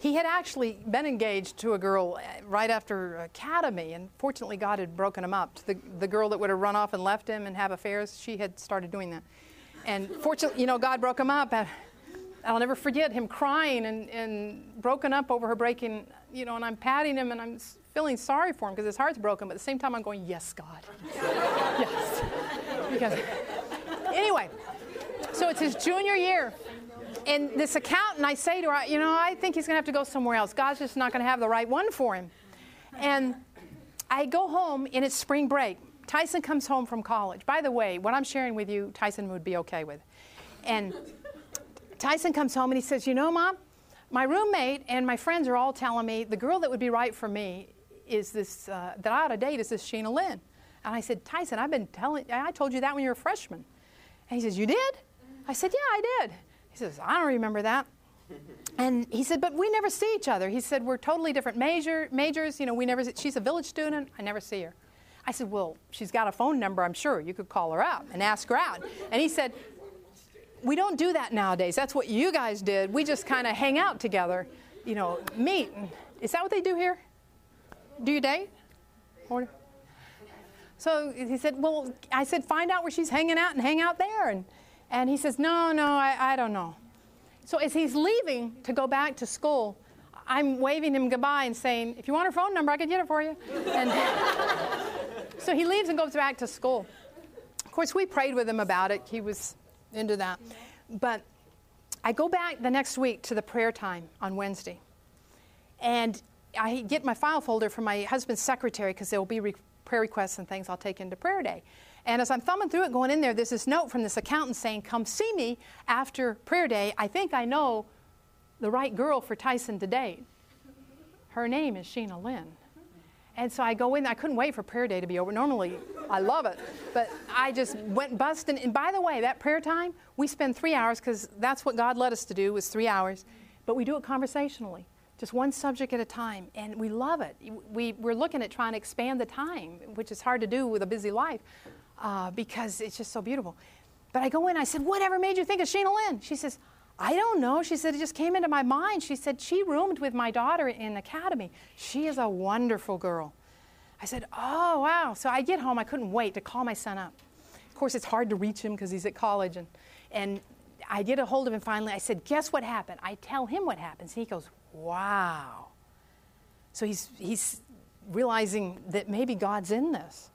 He had actually been engaged to a girl right after academy, and fortunately God had broken him up. The girl that would have run off and left him and have affairs, she had started doing that. And fortunately, you know, God broke him up. I'll never forget him crying and broken up over her breaking, you know, and I'm patting him and I'm feeling sorry for him because his heart's broken, but at the same time I'm going, yes, God. Yes. Because anyway, so it's his junior year. And this accountant, I say to her, you know, I think he's going to have to go somewhere else. God's just not going to have the right one for him. And I go home, and it's spring break. Tyson comes home from college. By the way, what I'm sharing with you, Tyson would be okay with. And Tyson comes home, and he says, you know, Mom, my roommate and my friends are all telling me the girl that would be right for me is this, that I ought to date is this Sheena Lynn. And I said, Tyson, I told you that when you were a freshman. And he says, you did? I said, yeah, I did. He says, I don't remember that. And he said, but we never see each other. He said, we're totally different majors. You know, we never see, she's a village student. I never see her. I said, well, she's got a phone number, I'm sure. You could call her up and ask her out. And he said, we don't do that nowadays. That's what you guys did. We just kind of hang out together, you know, meet. Is that what they do here? Do you date? So he said, well, I said, find out where she's hanging out and hang out there. And he says, no, I don't know. So as he's leaving to go back to school, I'm waving him goodbye and saying, if you want her phone number, I can get it for you. And so he leaves and goes back to school. Of course, we prayed with him about it. He was into that. But I go back the next week to the prayer time on Wednesday. And I get my file folder from my husband's secretary because there will be prayer requests and things I'll take into prayer day. And as I'm thumbing through it, going in there, there's this note from this accountant saying, come see me after prayer day. I think I know the right girl for Tyson to date. Her name is Sheena Lynn. And so I go in. I couldn't wait for prayer day to be over. Normally, I love it. But I just went busting. And by the way, that prayer time, we spend 3 hours because that's what God led us to do was 3 hours. But we do it conversationally, just one subject at a time. And we love it. We're looking at trying to expand the time, which is hard to do with a busy life. Because it's just so beautiful. But I go in, I said, whatever made you think of Sheena Lynn? She says, I don't know. She said, it just came into my mind. She said, she roomed with my daughter in academy. She is a wonderful girl. I said, oh, wow. So I get home. I couldn't wait to call my son up. Of course, it's hard to reach him because he's at college. And I get a hold of him finally. I said, guess what happened? I tell him what happens. He goes, wow. So he's realizing that maybe God's in this.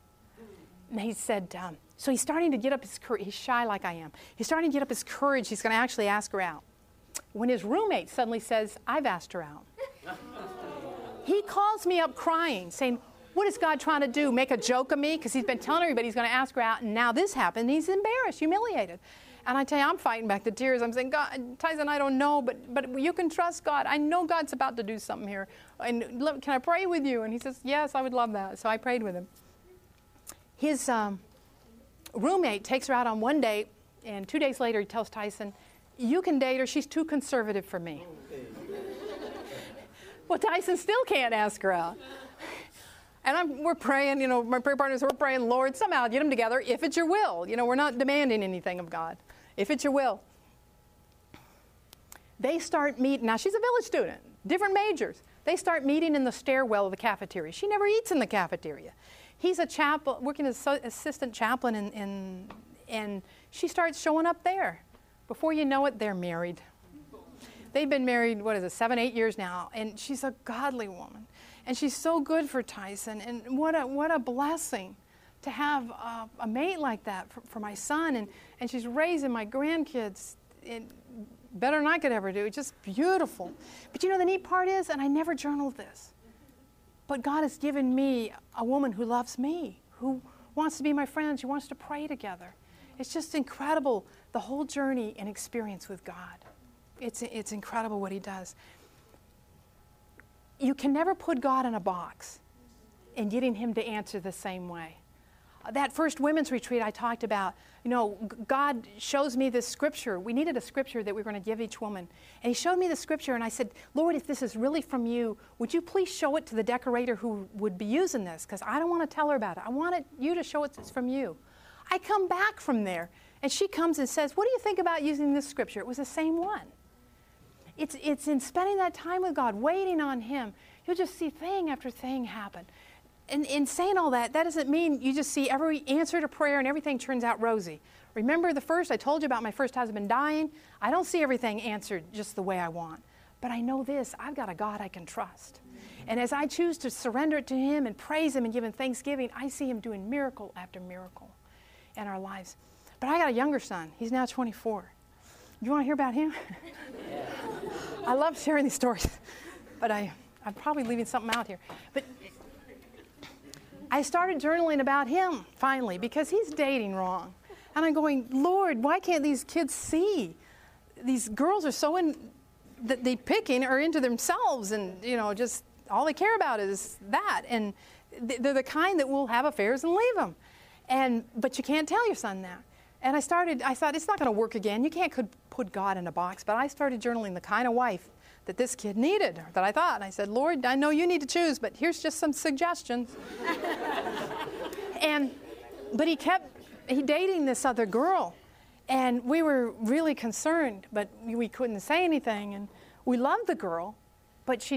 And he said, so he's starting to get up his courage. He's shy like I am. He's starting to get up his courage. He's going to actually ask her out. When his roommate suddenly says, I've asked her out. He calls me up crying, saying, what is God trying to do, make a joke of me? Because he's been telling everybody he's going to ask her out, and now this happened. He's embarrassed, humiliated. And I tell you, I'm fighting back the tears. I'm saying, God, Tyson, I don't know, but you can trust God. I know God's about to do something here. And can I pray with you? And he says, yes, I would love that. So I prayed with him. His roommate takes her out on one date, and 2 days later he tells Tyson, you can date her, she's too conservative for me. Well, Tyson still can't ask her out. And we're praying, you know, my prayer partners, we're praying, Lord, somehow get them together if it's your will. You know, we're not demanding anything of God. If it's your will. They start meeting. Now, she's a village student, different majors. They start meeting in the stairwell of the cafeteria. She never eats in the cafeteria. He's a chaplain, working as assistant chaplain, and she starts showing up there. Before you know it, they're married. They've been married, 7, 8 years now, and she's a godly woman. And she's so good for Tyson, and what a blessing to have a mate like that for my son. And she's raising my grandkids better than I could ever do. It's just beautiful. But you know, the neat part is, and I never journaled this, but God has given me a woman who loves me, who wants to be my friend, who wants to pray together. It's just incredible, the whole journey and experience with God. It's incredible what he does. You can never put God in a box and getting him to answer the same way. That first women's retreat I talked about, you know, God shows me this scripture. We needed a scripture that we were going to give each woman. And he showed me the scripture, and I said, Lord, if this is really from you, would you please show it to the decorator who would be using this? Because I don't want to tell her about it. I want you to show it it's from you. I come back from there, and she comes and says, what do you think about using this scripture? It was the same one. It's in spending that time with God, waiting on him. You'll just see thing after thing happen. And in saying all that, that doesn't mean you just see every answer to prayer and everything turns out rosy. Remember I told you about my first husband dying. I don't see everything answered just the way I want. But I know this, I've got a God I can trust. And as I choose to surrender it to Him and praise Him and give Him thanksgiving, I see Him doing miracle after miracle in our lives. But I got a younger son. He's now 24. You want to hear about him? Yeah. I love sharing these stories, but I'm probably leaving something out here. But I started journaling about him, finally, because he's dating wrong. And I'm going, Lord, why can't these kids see? These girls are so in that they picking or into themselves, and, you know, just all they care about is that. And they're the kind that will have affairs and leave them. But you can't tell your son that. And I thought, it's not going to work again. You can't put God in a box. But I started journaling the kind of wife that this kid needed, or that I thought. And I said, Lord, I know you need to choose, but here's just some suggestions. But he kept dating this other girl. And we were really concerned, but we couldn't say anything. And we loved the girl, but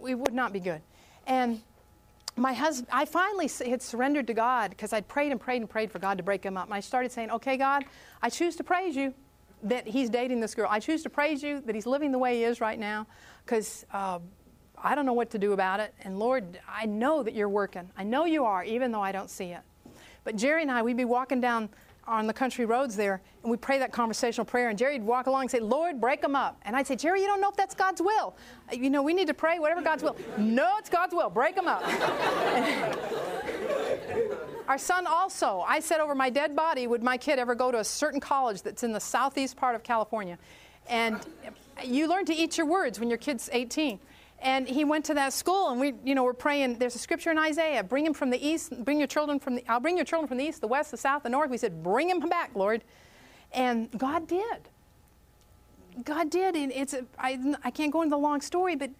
we would not be good. And my husband, I finally had surrendered to God, because I'd prayed and prayed and prayed for God to break him up. And I started saying, okay, God, I choose to praise you that he's dating this girl. I choose to praise you that he's living the way he is right now, because I don't know what to do about it. And Lord, I know that you're working. I know you are, even though I don't see it. But Jerry and I, we'd be walking down on the country roads there, and we'd pray that conversational prayer, and Jerry'd walk along and say, Lord, break them up. And I'd say, Jerry, you don't know if that's God's will. You know, we need to pray whatever God's will. No, it's God's will. Break them up. Our son also, I said, over my dead body, would my kid ever go to a certain college that's in the southeast part of California? And you learn to eat your words when your kid's 18. And he went to that school, and we, you know, we're praying. There's a scripture in Isaiah: "Bring him from the east. I'll bring your children from the east, the west, the south, the north." We said, "Bring him back, Lord," and God did. God did, and I can't go into the long story, but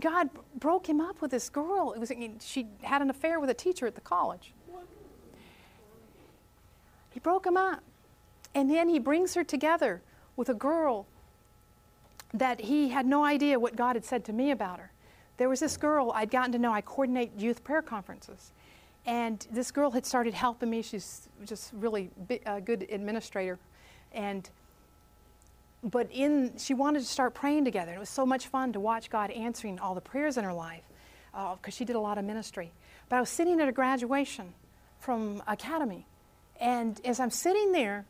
God broke him up with this girl. She had an affair with a teacher at the college. He broke him up, and then he brings her together with a girl that he had no idea what God had said to me about her. There was this girl I'd gotten to know. I coordinate youth prayer conferences. And this girl had started helping me. She's just really a good administrator. But she wanted to start praying together. And it was so much fun to watch God answering all the prayers in her life, because she did a lot of ministry. But I was sitting at a graduation from Academy. And as I'm sitting there,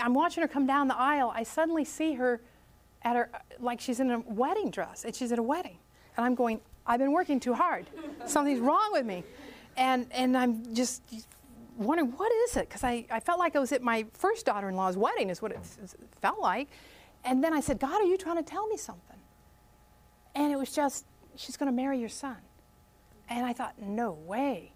I'm watching her come down the aisle. I suddenly see her like she's in a wedding dress, and she's at a wedding. And I'm going, I've been working too hard. Something's wrong with me. And I'm just wondering, what is it? Because I felt like I was at my first daughter-in-law's wedding is what it felt like. And then I said, God, are you trying to tell me something? And it was just, she's going to marry your son. And I thought, no way.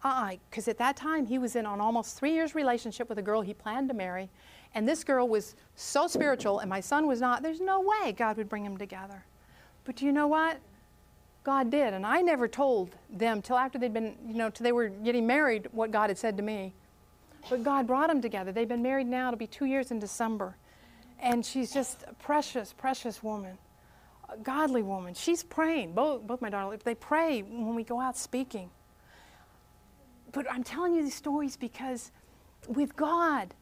Because at that time, he was in an almost 3 years relationship with a girl he planned to marry. And this girl was so spiritual, and my son was not. There's no way God would bring them together. But do you know what? God did. And I never told them till after they'd been, you know, till they were getting married, what God had said to me. But God brought them together. They've been married now. It'll be 2 years in December. And she's just a precious, precious woman, a godly woman. She's praying. Both my daughters, they pray when we go out speaking. But I'm telling you these stories because with God,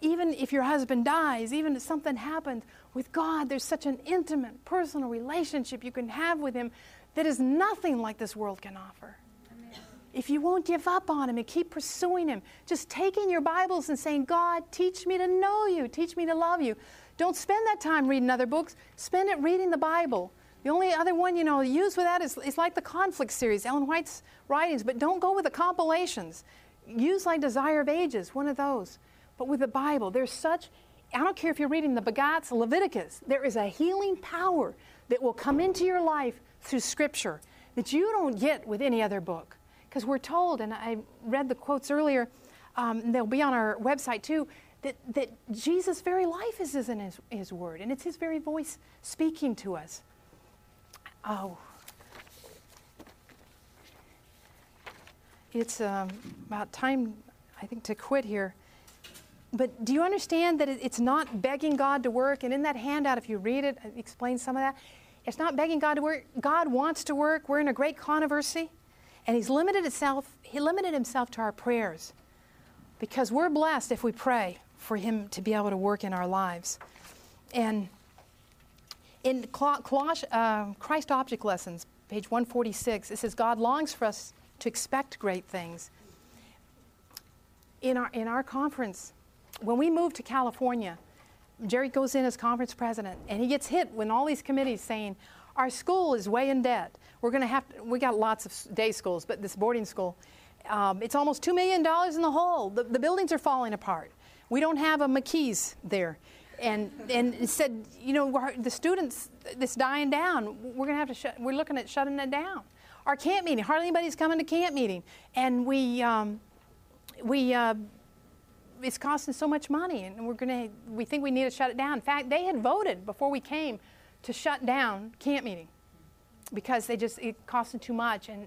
even if your husband dies, even if something happens, with God, there's such an intimate, personal relationship you can have with Him that is nothing like this world can offer. Amen. If you won't give up on Him and keep pursuing Him, just taking your Bibles and saying, God, teach me to know you. Teach me to love you. Don't spend that time reading other books. Spend it reading the Bible. The only other one, you know, used with that is like the Conflict series, Ellen White's writings, but don't go with the compilations. Use like Desire of Ages, one of those. But with the Bible, there's such, I don't care if you're reading the Begats, Leviticus, there is a healing power that will come into your life through Scripture that you don't get with any other book. Because we're told, and I read the quotes earlier, they'll be on our website too, that Jesus' very life is in His Word, and it's His very voice speaking to us. Oh, it's about time, I think, to quit here. But do you understand that it's not begging God to work? And in that handout, if you read it, I explain some of that. It's not begging God to work. God wants to work. We're in a great controversy. And He limited Himself to our prayers. Because we're blessed if we pray. for Him to be able to work in our lives. And in Christ Object Lessons, page 146, it says, God longs for us to expect great things. In our conference, when we moved to California, Jerry goes in as conference president, and he gets hit when all these committees saying, our school is way in debt. We're going to have to, we got lots of day schools, but this boarding school, it's almost $2 million in the hole. The buildings are falling apart. We don't have a McKees there. And it said, you know, the students, it's dying down. We're going to have to we're looking at shutting it down. Our camp meeting, hardly anybody's coming to camp meeting. And it's costing so much money, and we think we need to shut it down. In fact, they had voted before we came to shut down camp meeting because it cost them too much, and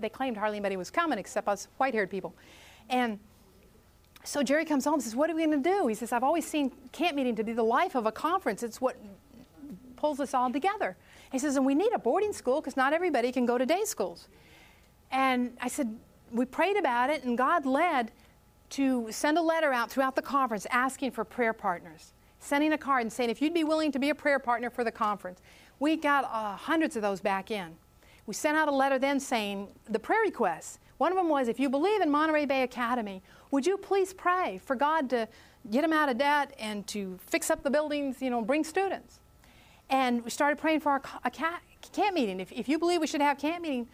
they claimed hardly anybody was coming except us white-haired people. And so Jerry comes home and says, what are we going to do? He says, I've always seen camp meeting to be the life of a conference. It's what pulls us all together. He says, and we need a boarding school because not everybody can go to day schools. And I said, we prayed about it, and God led to send a letter out throughout the conference asking for prayer partners, sending a card and saying, if you'd be willing to be a prayer partner for the conference. We got hundreds of those back in. We sent out a letter then saying the prayer requests. One of them was, if you believe in Monterey Bay Academy, would you please pray for God to get them out of debt and to fix up the buildings, you know, bring students. And we started praying for our camp meeting. If you believe we should have camp meeting,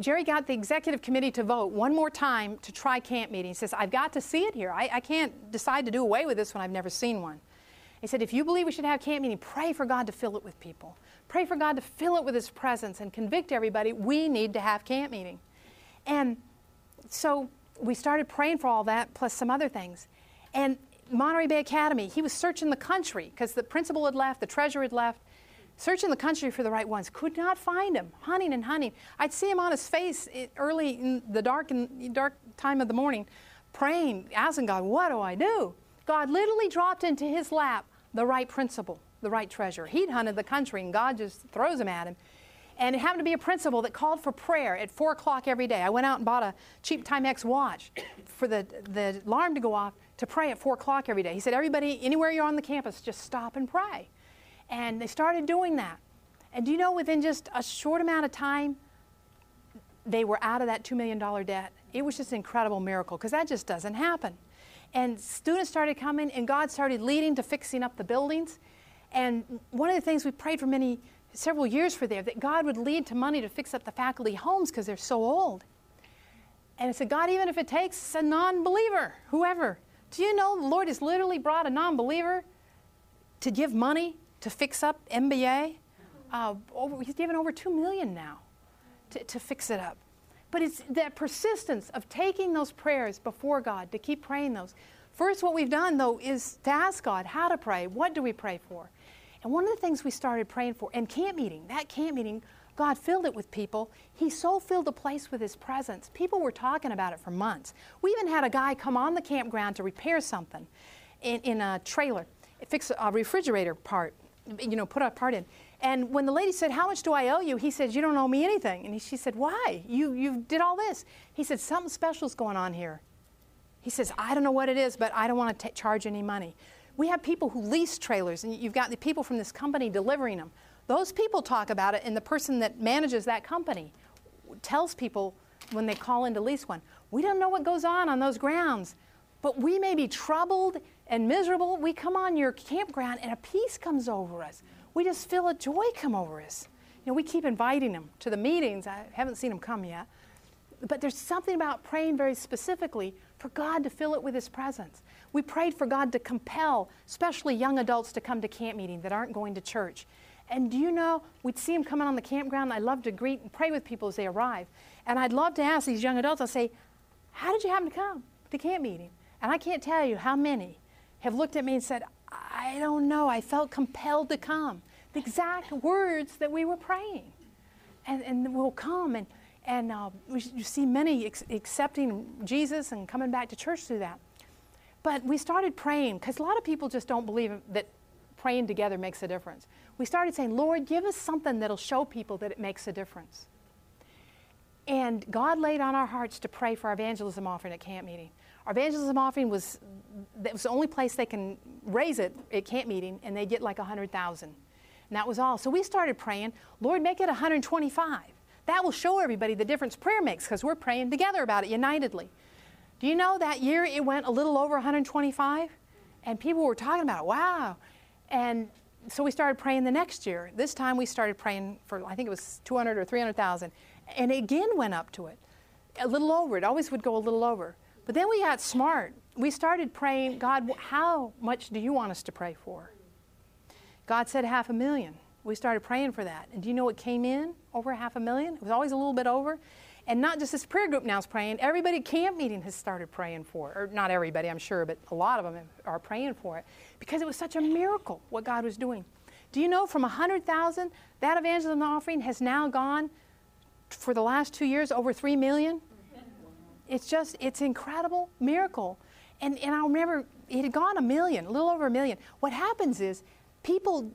Jerry got the executive committee to vote one more time to try camp meeting. He says, I've got to see it here. I can't decide to do away with this when I've never seen one. He said, if you believe we should have camp meeting, pray for God to fill it with people. Pray for God to fill it with His presence and convict everybody we need to have camp meeting. And so we started praying for all that, plus some other things. And Monterey Bay Academy, he was searching the country because the principal had left, the treasurer had left, searching the country for the right ones. Could not find him, hunting and hunting. I'd see him on his face early in the dark time of the morning, praying, asking God, what do I do? God literally dropped into his lap the right principal, the right treasurer. He'd hunted the country, and God just throws him at him. And it happened to be a principal that called for prayer at 4 o'clock every day. I went out and bought a cheap Timex watch for the alarm to go off to pray at 4 o'clock every day. He said, everybody, anywhere you're on the campus, just stop and pray. And they started doing that. And do you know, within just a short amount of time, they were out of that $2 million debt. It was just an incredible miracle, because that just doesn't happen. And students started coming, and God started leading to fixing up the buildings. And one of the things we prayed for several years for there, that God would lead to money to fix up the faculty homes because they're so old. And I said, God, even if it takes a non-believer, whoever. Do you know the Lord has literally brought a non-believer to give money to fix up MBA? He's given over $2 million now to fix it up. But it's that persistence of taking those prayers before God, to keep praying those. First, what we've done, though, is to ask God how to pray. What do we pray for? And one of the things we started praying for, and that camp meeting, God filled it with people. He so filled the place with His presence. People were talking about it for months. We even had a guy come on the campground to repair something in a trailer, fix a refrigerator part, you know, put a part in. And when the lady said, how much do I owe you? He said, you don't owe me anything. And she said, why? You did all this. He said, something special's going on here. He says, I don't know what it is, but I don't want to charge any money. We have people who lease trailers, and you've got the people from this company delivering them. Those people talk about it, and the person that manages that company tells people when they call in to lease one. We don't know what goes on those grounds, but we may be troubled and miserable. We come on your campground, and a peace comes over us. We just feel a joy come over us. You know, we keep inviting them to the meetings. I haven't seen them come yet. But there's something about praying very specifically for God to fill it with His presence. We prayed for God to compel, especially young adults, to come to camp meeting that aren't going to church. And do you know, we'd see them coming on the campground. I love to greet and pray with people as they arrive. And I'd love to ask these young adults, I'll say, how did you happen to come to camp meeting? And I can't tell you how many have looked at me and said, I don't know, I felt compelled to come. The exact words that we were praying. And we'll come and you see many accepting Jesus and coming back to church through that. But we started praying, because a lot of people just don't believe that praying together makes a difference. We started saying, Lord, give us something that'll show people that it makes a difference. And God laid on our hearts to pray for our evangelism offering at camp meeting. Our evangelism offering was, that was the only place they can raise it at camp meeting, and they get like 100,000. And that was all. So we started praying, Lord, make it 125. That will show everybody the difference prayer makes, because we're praying together about it unitedly. Do you know that year it went a little over 125? And people were talking about it, wow. And so we started praying the next year. This time we started praying for, I think it was 200 or 300,000. And again went up to it, a little over. It always would go a little over. But then we got smart. We started praying, God, how much do you want us to pray for? God said 500,000. We started praying for that. And do you know what came in? Over 500,000. It was always a little bit over. And not just this prayer group now is praying. Everybody at camp meeting has started praying for it. Or not everybody, I'm sure, but a lot of them are praying for it. Because it was such a miracle what God was doing. Do you know from 100,000, that evangelism offering has now gone, for the last 2 years, over 3 million? It's just, it's incredible miracle. And I remember it had gone 1 million, a little over 1 million. What happens is people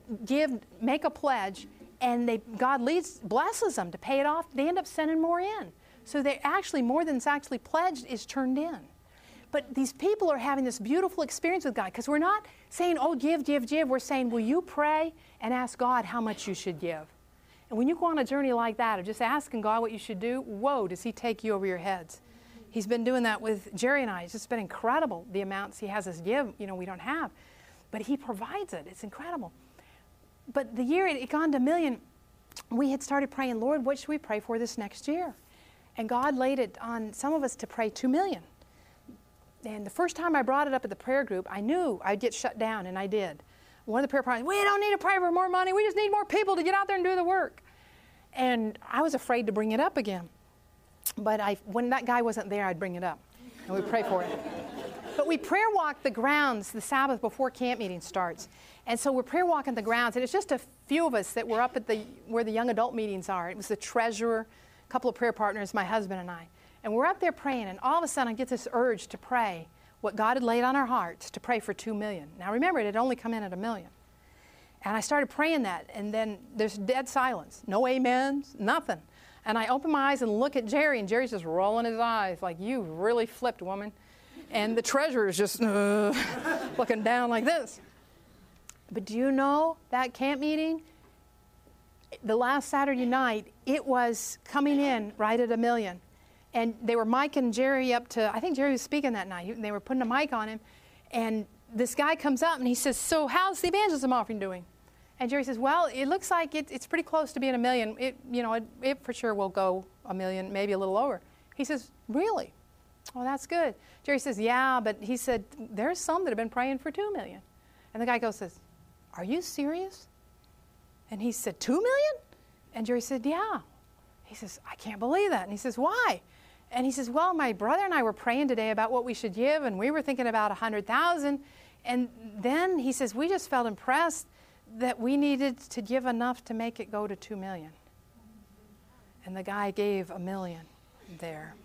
make a pledge, and God blesses them to pay it off. They end up sending more in. So they actually, more than's actually pledged is turned in. But these people are having this beautiful experience with God, because we're not saying, oh, give, give, give. We're saying, will you pray and ask God how much you should give? And when you go on a journey like that of just asking God what you should do, whoa, does he take you over your heads? He's been doing that with Jerry and I. It's just been incredible, the amounts he has us give, you know, we don't have. But he provides it. It's incredible. But the year it gone to 1 million, we had started praying, Lord, what should we pray for this next year? And God laid it on some of us to pray 2 million. And the first time I brought it up at the prayer group, I knew I'd get shut down, and I did. One of the prayer partners, we don't need to pray for more money. We just need more people to get out there and do the work. And I was afraid to bring it up again. But when that guy wasn't there, I'd bring it up, and we'd pray for it. But we prayer walked the grounds the Sabbath before camp meeting starts. And so we're prayer walking the grounds, and it's just a few of us that were up at where the young adult meetings are. It was the treasurer, a couple of prayer partners, my husband and I. And we're up there praying, and all of a sudden I get this urge to pray what God had laid on our hearts, to pray for 2 million. Now remember, it had only come in at 1 million. And I started praying that, and then there's dead silence. No amens, nothing. And I open my eyes and look at Jerry, and Jerry's just rolling his eyes like, you really flipped, woman. And the treasurer's just looking down like this. But do you know that camp meeting? The last Saturday night, it was coming in right at 1 million. And they were micing Jerry up to, I think Jerry was speaking that night. They were putting a mic on him. And this guy comes up and he says, so how's the evangelism offering doing? And Jerry says, well, it looks like it's pretty close to being 1 million. It for sure will go 1 million, maybe a little over. He says, really? Oh, that's good. Jerry says, yeah, but he said, there's some that have been praying for 2 million. And the guy says, are you serious? And he said, 2 million? And Jerry said, yeah. He says, I can't believe that. And he says, why? And he says, well, my brother and I were praying today about what we should give, and we were thinking about 100,000. And then he says, we just felt impressed that we needed to give enough to make it go to 2 million. And the guy gave 1 million there.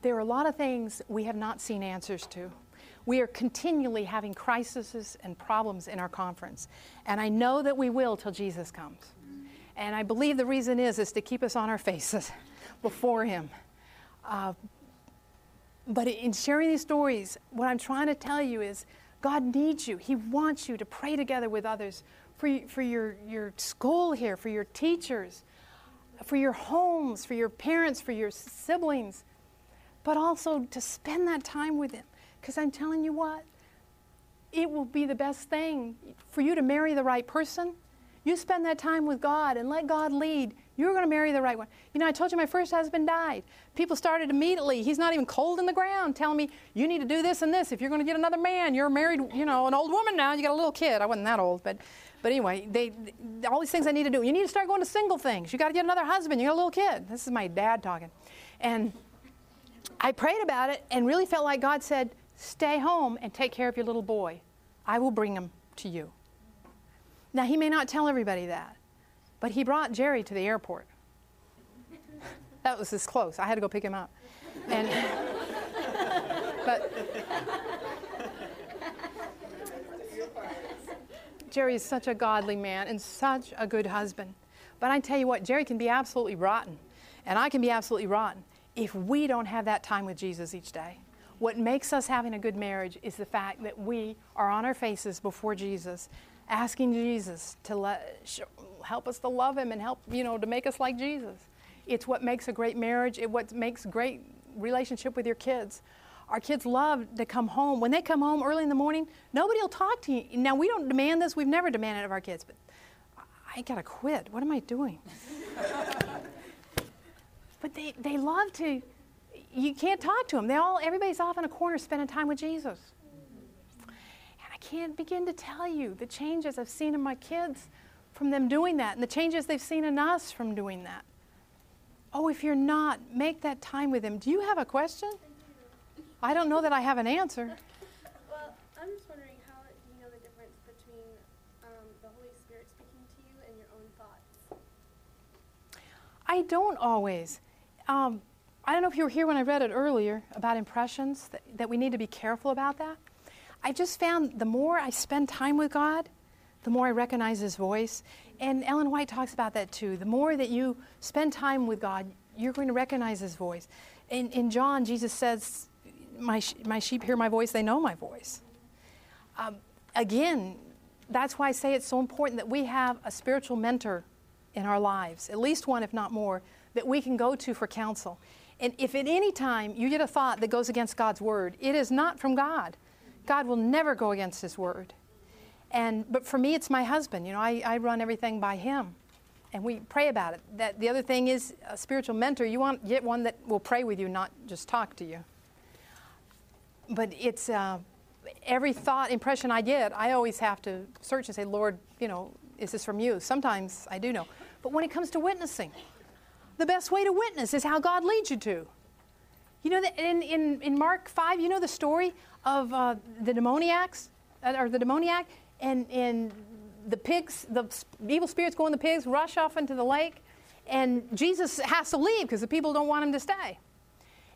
There are a lot of things we have not seen answers to. We are continually having crises and problems in our conference. And I know that we will till Jesus comes. And I believe the reason is to keep us on our faces before him. But in sharing these stories, what I'm trying to tell you is God needs you. He wants you to pray together with others for your school here, for your teachers, for your homes, for your parents, for your siblings, but also to spend that time with him. Because I'm telling you what, it will be the best thing for you to marry the right person. You spend that time with God and let God lead. You're going to marry the right one. You know, I told you my first husband died. People started immediately. He's not even cold in the ground telling me, you need to do this and this. If you're going to get another man, you're married, an old woman now. You got a little kid. I wasn't that old. But anyway, all these things I need to do. You need to start going to single things. You got to get another husband. You got a little kid. This is my dad talking. And I prayed about it and really felt like God said, stay home and take care of your little boy. I will bring him to you. Now, he may not tell everybody that, but he brought Jerry to the airport. That was this close. I had to go pick him up. And but Jerry is such a godly man and such a good husband. But I tell you what, Jerry can be absolutely rotten, and I can be absolutely rotten if we don't have that time with Jesus each day. What makes us having a good marriage is the fact that we are on our faces before Jesus, asking Jesus to help us to love Him and help, you know, to make us like Jesus. It's what makes a great marriage. It's what makes a great relationship with your kids. Our kids love to come home. When they come home early in the morning, nobody will talk to you. Now, we don't demand this. We've never demanded it of our kids, but I gotta quit. What am I doing? But they love to. You can't talk to them. Everybody's off in a corner spending time with Jesus. And I can't begin to tell you the changes I've seen in my kids from them doing that, and the changes they've seen in us from doing that. Oh, if you're not, make that time with them. Do you have a question? I don't know that I have an answer. Well, I'm just wondering, how do you know the difference between the Holy Spirit speaking to you and your own thoughts? I don't always. I don't know if you were here when I read it earlier about impressions, that we need to be careful about that. I just found the more I spend time with God, the more I recognize His voice. And Ellen White talks about that too. The more that you spend time with God, you're going to recognize His voice. In John, Jesus says, my sheep hear my voice, they know my voice. Again, that's why I say it's so important that we have a spiritual mentor in our lives, at least one, if not more, that we can go to for counsel. And if at any time you get a thought that goes against God's word, it is not from God. God will never go against His word. But for me, it's my husband. You know, I run everything by him, and we pray about it. The other thing is a spiritual mentor. You want get one that will pray with you, not just talk to you. But it's every thought, impression I get, I always have to search and say, Lord, you know, is this from you? Sometimes I do know. But when it comes to witnessing, the best way to witness is how God leads you to. You know, in Mark 5, you know the story of the demoniac, and the pigs, the evil spirits go in the pigs, rush off into the lake, and Jesus has to leave because the people don't want Him to stay.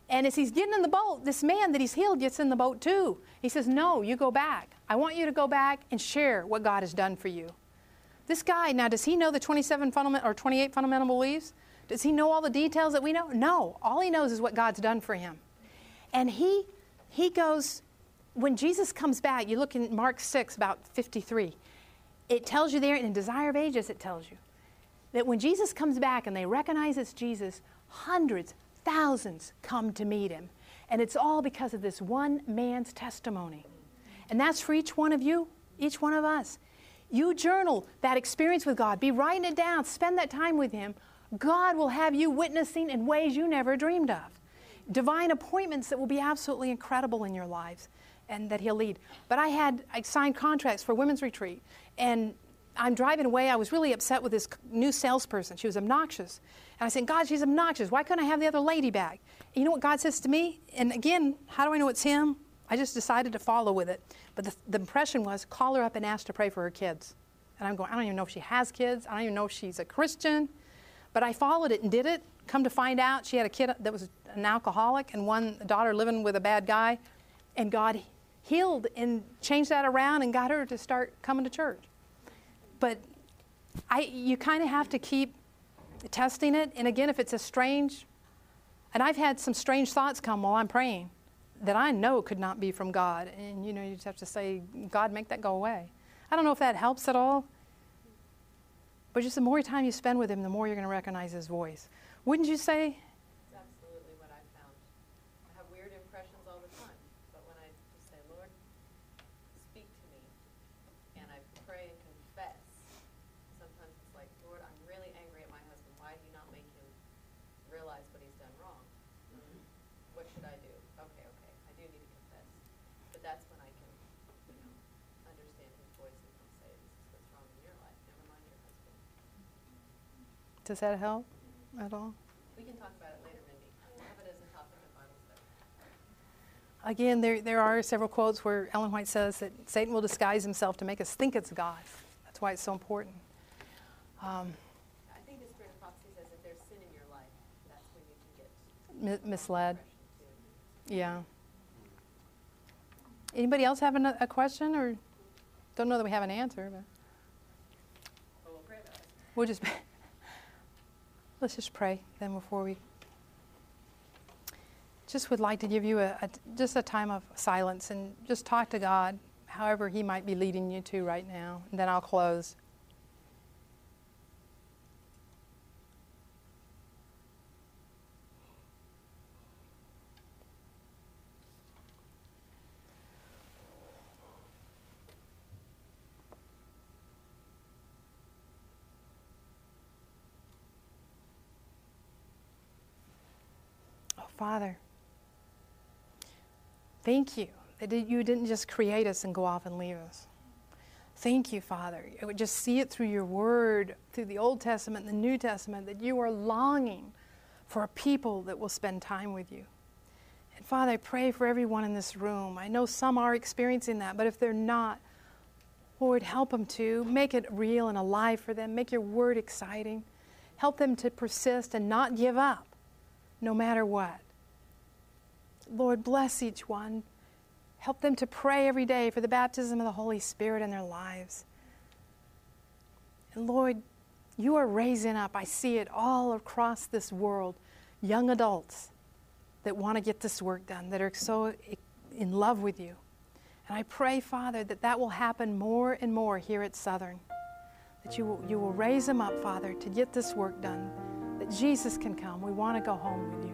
And as He's getting in the boat, this man that He's healed gets in the boat too. He says, no, you go back. I want you to go back and share what God has done for you. This guy, now, does he know the 28 fundamental beliefs? Does he know all the details that we know? No. All he knows is what God's done for him. And he goes, when Jesus comes back, you look in Mark 6, about 53. It tells you there, in Desire of Ages, it tells you that when Jesus comes back and they recognize it's Jesus, thousands come to meet Him. And it's all because of this one man's testimony. And that's for each one of you, each one of us. You journal that experience with God. Be writing it down. Spend that time with Him. God will have you witnessing in ways you never dreamed of. Divine appointments that will be absolutely incredible in your lives and that He'll lead. But I signed contracts for women's retreat. And I'm driving away. I was really upset with this new salesperson. She was obnoxious. And I said, God, she's obnoxious. Why couldn't I have the other lady back? And you know what God says to me? And again, how do I know it's Him? I just decided to follow with it. But the impression was, call her up and ask to pray for her kids. And I'm going, I don't even know if she has kids. I don't even know if she's a Christian. But I followed it and did it. Come to find out, she had a kid that was an alcoholic and one daughter living with a bad guy. And God healed and changed that around and got her to start coming to church. But you kind of have to keep testing it. And again, if it's and I've had some strange thoughts come while I'm praying that I know could not be from God. And, you know, you just have to say, God, make that go away. I don't know if that helps at all. But just the more time you spend with Him, the more you're going to recognize His voice. Wouldn't you say? That's absolutely what I've found. I have weird impressions all the time. But when I just say, Lord, speak to me, and I pray and confess, sometimes it's like, Lord, I'm really angry at my husband. Why do you not make him realize what he's done wrong? Mm-hmm. What should I do? Okay, I do need to confess. But that's when I can, you know, understand His voice and can say, this is what's wrong in your life. Never mind your husband. Does that help at all? We can talk about it later, Mindy. I have it as a topic of Bible study. Again, there are several quotes where Ellen White says that Satan will disguise himself to make us think it's God. That's why it's so important. I think the Spirit of Prophecy says if there's sin in your life, that's when you can get misled. Yeah. Anybody else have a question? Or don't know that we have an answer, but we'll pray about it. We'll just Let's just pray then before we. Just would like to give you just a time of silence and just talk to God, however He might be leading you to right now, and then I'll close. Oh, Father. Thank you that you didn't just create us and go off and leave us. Thank you, Father. I would just see it through your word, through the Old Testament and the New Testament, that you are longing for a people that will spend time with you. And Father, I pray for everyone in this room. I know some are experiencing that, but if they're not, Lord, help them to. Make it real and alive for them. Make your word exciting. Help them to persist and not give up, no matter what. Lord, bless each one. Help them to pray every day for the baptism of the Holy Spirit in their lives. And Lord, you are raising up, I see it all across this world, young adults that want to get this work done, that are so in love with you. And I pray, Father, that that will happen more and more here at Southern, that you will raise them up, Father, to get this work done, that Jesus can come. We want to go home with you.